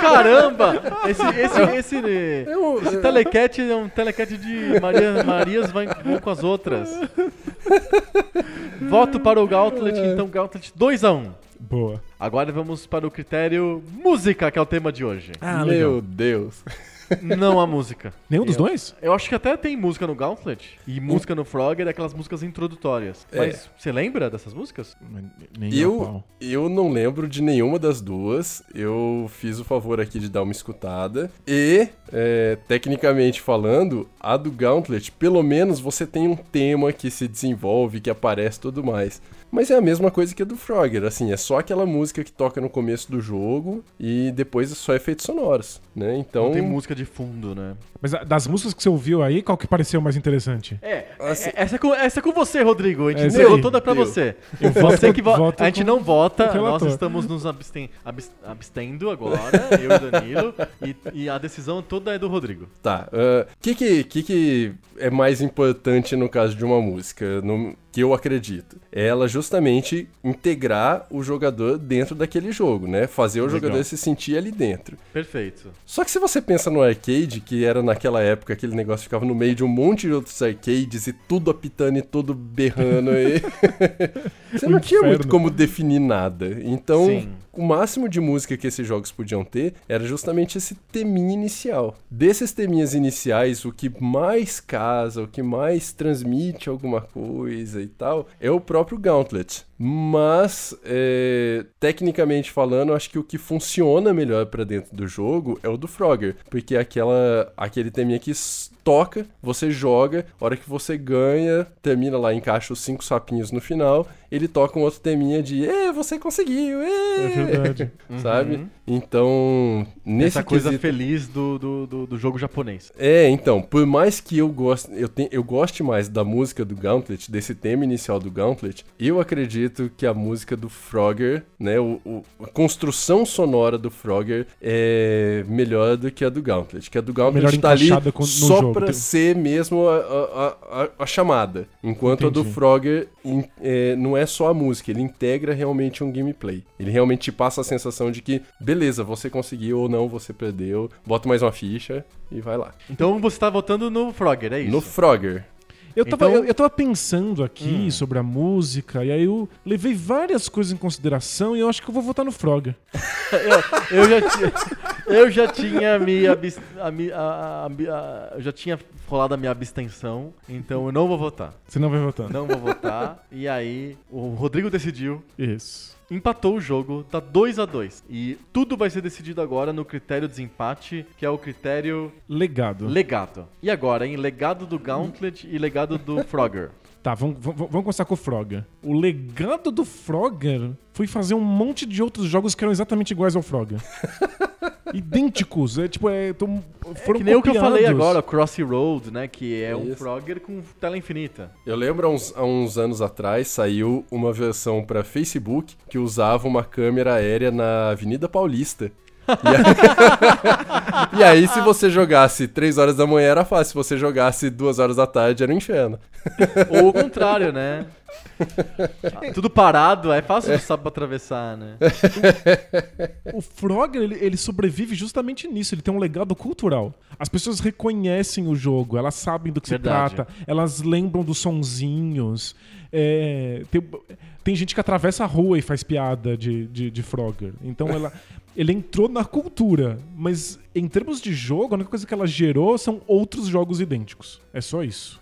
Caramba! Esse, esse, esse, eu, esse eu... telecat é um telecat de Maria, Marias vai com as outras. Voto para o Gauntlet, então Gauntlet dois a um. Boa. Agora vamos para o critério música, que é o tema de hoje. Ah, meu Deus. Não há música. Nenhum dos eu, dois? Eu acho que até tem música no Gauntlet e música no Frogger, aquelas músicas introdutórias. É. Mas você lembra dessas músicas? Nem eu, eu não lembro de nenhuma das duas. Eu fiz o favor aqui de dar uma escutada. E, é, tecnicamente falando, a do Gauntlet, pelo menos você tem um tema que se desenvolve, que aparece e tudo mais. Mas é a mesma coisa que a do Frogger, assim, é só aquela música que toca no começo do jogo e depois só efeitos sonoros, né? Então... Não tem música de fundo, né? Mas das músicas que você ouviu aí, qual que pareceu mais interessante? É, assim... é essa, é com, essa é com você, Rodrigo, a gente entregou toda pra Deus. Você. Eu você que vo... A gente não vota, nós estamos nos absten... Abst... abstendo agora, eu e o Danilo, e, e a decisão toda é do Rodrigo. Tá, o uh, que, que, que, que é mais importante no caso de uma música, no... que eu acredito? É ela justamente integrar o jogador dentro daquele jogo, né? Fazer o Legal. Jogador se sentir ali dentro. Perfeito. Só que se você pensa no arcade, que era naquela época, aquele negócio ficava no meio de um monte de outros arcades e tudo apitando e tudo berrando aí. Você não tinha muito como definir nada. Então, Sim. o máximo de música que esses jogos podiam ter era justamente esse teminha inicial. Desses teminhas iniciais, o que mais casa, o que mais transmite alguma coisa e tal, é o próprio Gauntlet. Mas, é, tecnicamente falando, acho que o que funciona melhor pra dentro do jogo é o do Frogger, porque aquela, aquele teminha que toca, você joga, a hora que você ganha, termina lá, encaixa os cinco sapinhos no final, ele toca um outro teminha de, é, você conseguiu, é, é verdade. Sabe? Uhum. Então, nesse Essa coisa quesito... feliz do, do, do, do jogo japonês. É, então, por mais que eu goste, eu, te, eu goste mais da música do Gauntlet, desse tema inicial do Gauntlet, eu acredito que a música do Frogger, né, o, o, a construção sonora do Frogger é melhor do que a do Gauntlet, que a do Gauntlet tá ali com, só jogo, pra tem... ser mesmo a, a, a, a chamada, enquanto Entendi. A do Frogger in, é, não é só a música, ele integra realmente um gameplay, ele realmente te passa a sensação de que, beleza, você conseguiu ou não, você perdeu, bota mais uma ficha e vai lá. Então você tá votando no Frogger, é isso? No Frogger. Eu tava, então... eu, eu tava pensando aqui hum. sobre a música, e aí eu levei várias coisas em consideração e eu acho que eu vou votar no Frogger. eu, eu, já, Eu já tinha me abst... a, a, a, a, eu já tinha rolado a minha abstenção, então eu não vou votar. Você não vai votar? Não vou votar. E aí o Rodrigo decidiu. Isso. Empatou o jogo, tá dois a dois. E tudo vai ser decidido agora no critério desempate, que é o critério... Legado. Legado. E agora, hein? Legado do Gauntlet e legado do Frogger. Tá, vamos, vamos, vamos começar com o Frogger. O legado do Frogger foi fazer um monte de outros jogos que eram exatamente iguais ao Frogger. Idênticos. É tipo, é, tô, foram é que nem copiados. O que eu falei agora, Crossroad, né? Que é um Frogger com tela infinita. Eu lembro há uns, há uns anos atrás saiu uma versão pra Facebook que usava uma câmera aérea na Avenida Paulista. E aí, e aí se você jogasse três horas da manhã era fácil, se você jogasse duas horas da tarde era um inferno. Ou o contrário, né? Tudo parado, é fácil de saber atravessar, né? O, o Frogger, ele, ele sobrevive justamente nisso, ele tem um legado cultural. As pessoas reconhecem o jogo, elas sabem do que Verdade. Se trata, elas lembram dos sonzinhos. É, tem, tem gente que atravessa a rua e faz piada de, de, de Frogger. Então ela... Ele entrou na cultura, mas em termos de jogo, a única coisa que ela gerou são outros jogos idênticos. É só isso.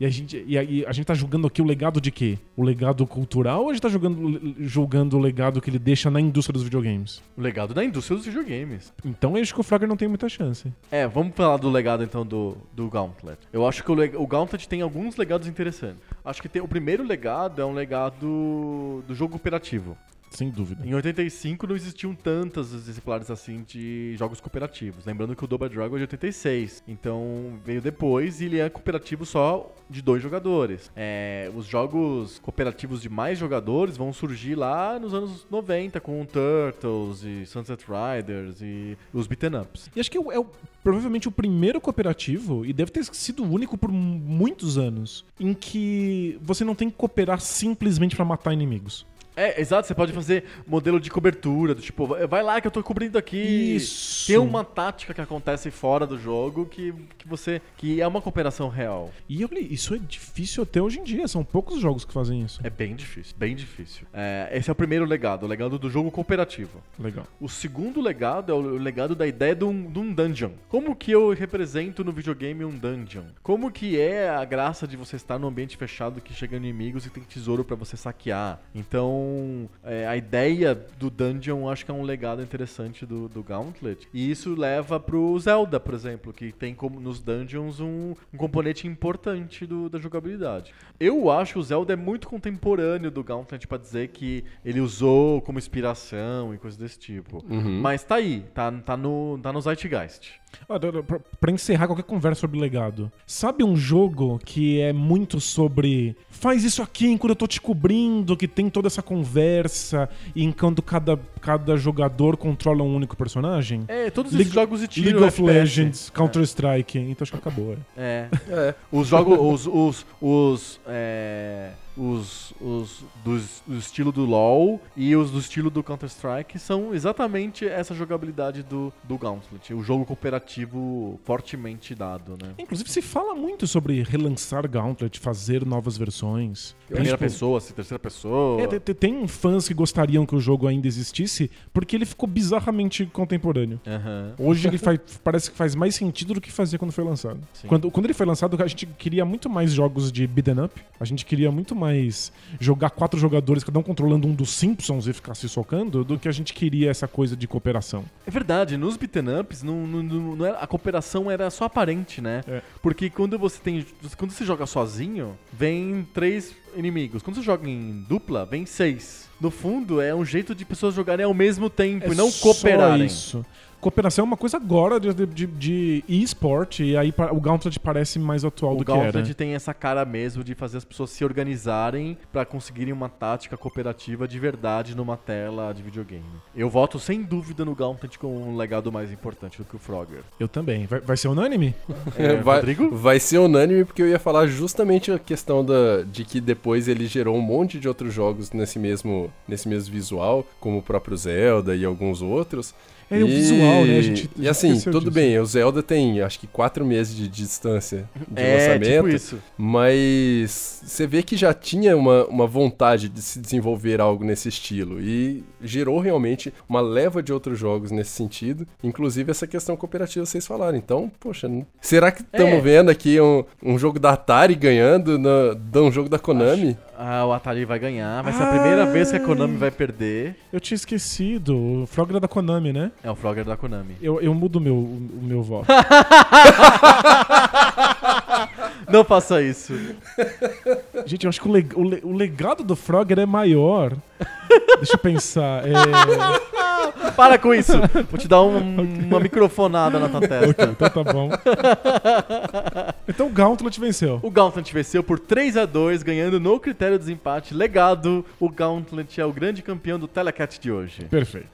E, a gente, e, a, e a gente tá julgando aqui o legado de quê? O legado cultural ou a gente tá julgando, julgando o legado que ele deixa na indústria dos videogames? O legado da indústria dos videogames. Então eu acho que o Frogger não tem muita chance. É, vamos falar do legado então do, do Gauntlet. Eu acho que o, o Gauntlet tem alguns legados interessantes. Acho que tem, o primeiro legado é um legado do jogo cooperativo. Sem dúvida. Em oitenta e cinco não existiam tantos exemplares assim de jogos cooperativos. Lembrando que o Double Dragon é de oitenta e seis. Então veio depois e ele é cooperativo só de dois jogadores. É, os jogos cooperativos de mais jogadores vão surgir lá nos anos noventa com Turtles e Sunset Riders e os beat'em ups. E acho que é, o, é o, provavelmente o primeiro cooperativo, e deve ter sido o único por muitos anos, em que você não tem que cooperar simplesmente pra matar inimigos. É, exato, você pode fazer modelo de cobertura, do tipo, vai lá que eu tô cobrindo aqui. Isso. Tem uma tática que acontece fora do jogo que, que você. Que é uma cooperação real. E eu falei, isso é difícil até hoje em dia, são poucos jogos que fazem isso. É bem difícil, bem difícil. É, esse é o primeiro legado, o legado do jogo cooperativo. Legal. O segundo legado é o legado da ideia de um, de um dungeon. Como que eu represento no videogame um dungeon? Como que é a graça de você estar num ambiente fechado que chega inimigos e tem tesouro pra você saquear? Então. É, a ideia do Dungeon acho que é um legado interessante do, do Gauntlet. E isso leva pro Zelda, por exemplo, que tem como, nos Dungeons um, um componente importante do, da jogabilidade. Eu acho que o Zelda é muito contemporâneo do Gauntlet pra dizer que ele usou como inspiração e coisas desse tipo. Uhum. Mas tá aí, tá, tá, no, tá no Zeitgeist. Pra encerrar qualquer conversa sobre legado, sabe um jogo que é muito sobre faz isso aqui enquanto eu tô te cobrindo, que tem toda essa conversa e enquanto cada, cada jogador controla um único personagem? É, todos esses League, jogos de tiro, League of F P S. Legends, Counter-Strike, é. Então acho que acabou. É, é. Os jogos, os... os, os é... Os, os do, do estilo do LoL e os do estilo do Counter-Strike são exatamente essa jogabilidade do, do Gauntlet, o jogo cooperativo fortemente dado, né? Inclusive se fala muito sobre relançar Gauntlet, fazer novas versões. Primeira tem, tipo, pessoa, assim, terceira pessoa. É, tem, tem fãs que gostariam que o jogo ainda existisse porque ele ficou bizarramente contemporâneo. Uhum. Hoje ele faz, parece que faz mais sentido do que fazia quando foi lançado. Quando, quando ele foi lançado, a gente queria muito mais jogos de beat'em up, a gente queria muito mais mas jogar quatro jogadores, cada um controlando um dos Simpsons e ficar se socando, do que a gente queria essa coisa de cooperação. É verdade, nos beat'em ups não, não, não era, a cooperação era só aparente, né? É. Porque quando você tem. Quando você joga sozinho, vem três inimigos. Quando você joga em dupla, vem seis. No fundo, é um jeito de pessoas jogarem ao mesmo tempo é e não cooperarem. Só isso. Cooperação é uma coisa agora de, de, de e-sport, e aí o Gauntlet parece mais atual do que era. O Gauntlet tem essa cara mesmo de fazer as pessoas se organizarem pra conseguirem uma tática cooperativa de verdade numa tela de videogame. Eu voto sem dúvida no Gauntlet com um legado mais importante do que o Frogger. Eu também. Vai, vai ser unânime? É, vai, Rodrigo? Vai ser unânime porque eu ia falar justamente a questão da, de que depois ele gerou um monte de outros jogos nesse mesmo, nesse mesmo visual, como o próprio Zelda e alguns outros. É e... o visual, né? A gente e assim, tudo disso. Bem, o Zelda tem acho que quatro meses de distância de é, lançamento, tipo isso. Mas você vê que já tinha uma, uma vontade de se desenvolver algo nesse estilo e gerou realmente uma leva de outros jogos nesse sentido, inclusive essa questão cooperativa que vocês falaram. Então, poxa, será que estamos é. vendo aqui um, um jogo da Atari ganhando na, de um jogo da Konami? Acho... Ah, o Atari vai ganhar, vai ser ah, a primeira vez que a Konami vai perder. Eu tinha esquecido, o Frogger da Konami, né? É, o Frogger da Konami. Eu, eu mudo meu, o meu voto. Não faça isso. Gente, eu acho que o, le, o, le, o legado do Frogger é maior. Deixa eu pensar. É... Para com isso. Vou te dar um, okay. uma microfonada na tua testa. Okay, então tá bom. Então o Gauntlet venceu. O Gauntlet venceu por três a dois, ganhando no critério de desempate. Legado, o Gauntlet é o grande campeão do Telecat de hoje. Perfeito.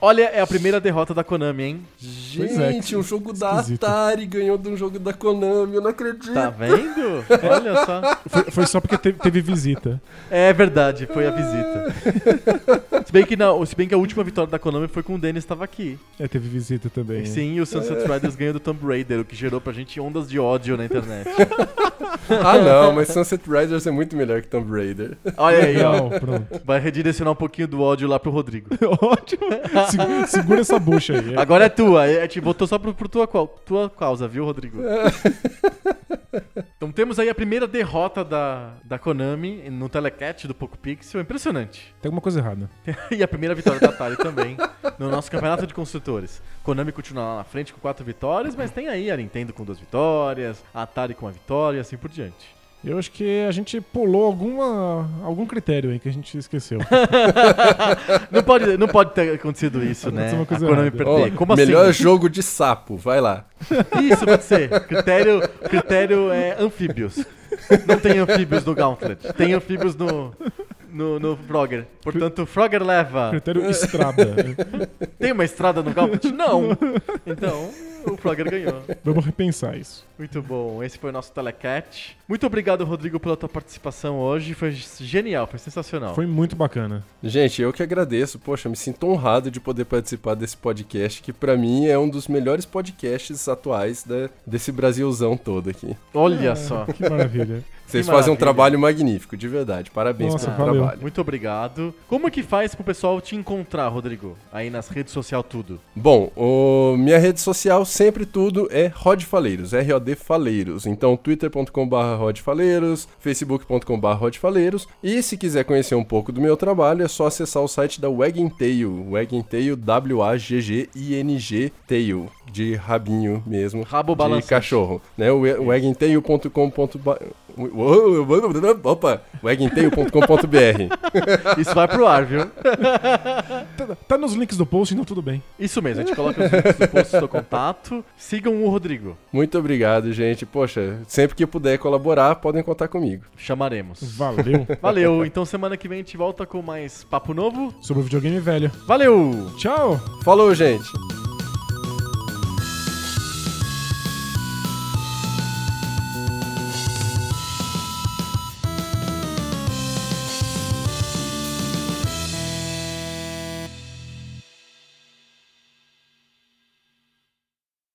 Olha, é a primeira derrota da Konami, hein? Gente, é, um jogo esquisito. Da Atari ganhou de um jogo da Konami. Eu não acredito. Tá vendo? Olha só. Foi, foi só porque teve, teve visita. É verdade, foi a visita. se, bem que não, se bem que a última vitória da Konami foi com o Dennis estava aqui. É, teve visita também. E sim, e o Sunset Riders ganhou do Tomb Raider, o que gerou pra gente ondas de ódio na internet. Ah não, mas Sunset Riders é muito melhor que Tomb Raider. Olha aí, ó. Pronto. Vai redirecionar um pouquinho do ódio lá pro Rodrigo. Ótimo. Se, segura essa bucha aí. É. Agora é tua. É, te botou só pro, pro tua, tua causa, viu, Rodrigo? Então temos aí a primeira derrota da, da Konami no Telecat do Poco Pixel. Impressionante. Tem alguma coisa errada. E a primeira vitória da Atari também no nosso campeonato de construtores. Konami continua lá na frente com quatro vitórias, mas tem aí a Nintendo com duas vitórias, a Atari com uma vitória e assim por diante. Eu acho que a gente pulou alguma, algum critério aí que a gente esqueceu. não, pode, não pode ter acontecido isso, né? Uma coisa a Konami perder. Oh, como melhor assim? Jogo de sapo, vai lá. Isso pode ser. Critério, critério é anfíbios. Não tem anfíbios no Gauntlet. Tem anfíbios no... No, no Frogger. Portanto, o Frogger leva... Critério estrada. Tem uma estrada no Gauntlet? Não. Então, o Frogger ganhou. Vamos repensar isso. Muito bom. Esse foi o nosso Telecat. Muito obrigado, Rodrigo, pela tua participação hoje. Foi genial, foi sensacional. Foi muito bacana. Gente, eu que agradeço. Poxa, me sinto honrado de poder participar desse podcast, que pra mim é um dos melhores podcasts atuais da, desse Brasilzão todo aqui. Olha ah, só. Que maravilha. Vocês que fazem maravilha. Um trabalho magnífico, de verdade. Parabéns Nossa, pelo valeu. Trabalho. Muito obrigado. Como é que faz pro pessoal te encontrar, Rodrigo? Aí nas redes sociais tudo. Bom, o... minha rede social sempre tudo é Rod Faleiros, R O D Faleiros. Então, twitter ponto com barra Rod Faleiros, facebook ponto com barra Rod Faleiros. E se quiser conhecer um pouco do meu trabalho, é só acessar o site da Wagging Tail. Wagging Tail, W A G G I N G Tail. De rabinho mesmo. Rabo balançante. De cachorro. Né? O wagging tail ponto com ponto b r. Opa, wagging tail ponto com ponto b r. Isso vai pro ar, viu? Tá, tá nos links do post, então tudo bem. Isso mesmo, a gente coloca os links do post, seu contato. Sigam o Rodrigo. Muito obrigado, gente. Poxa, sempre que puder colaborar, podem contar comigo. Chamaremos. Valeu. Valeu. Então semana que vem a gente volta com mais papo novo. Sobre o videogame velho. Valeu. Tchau. Falou, gente.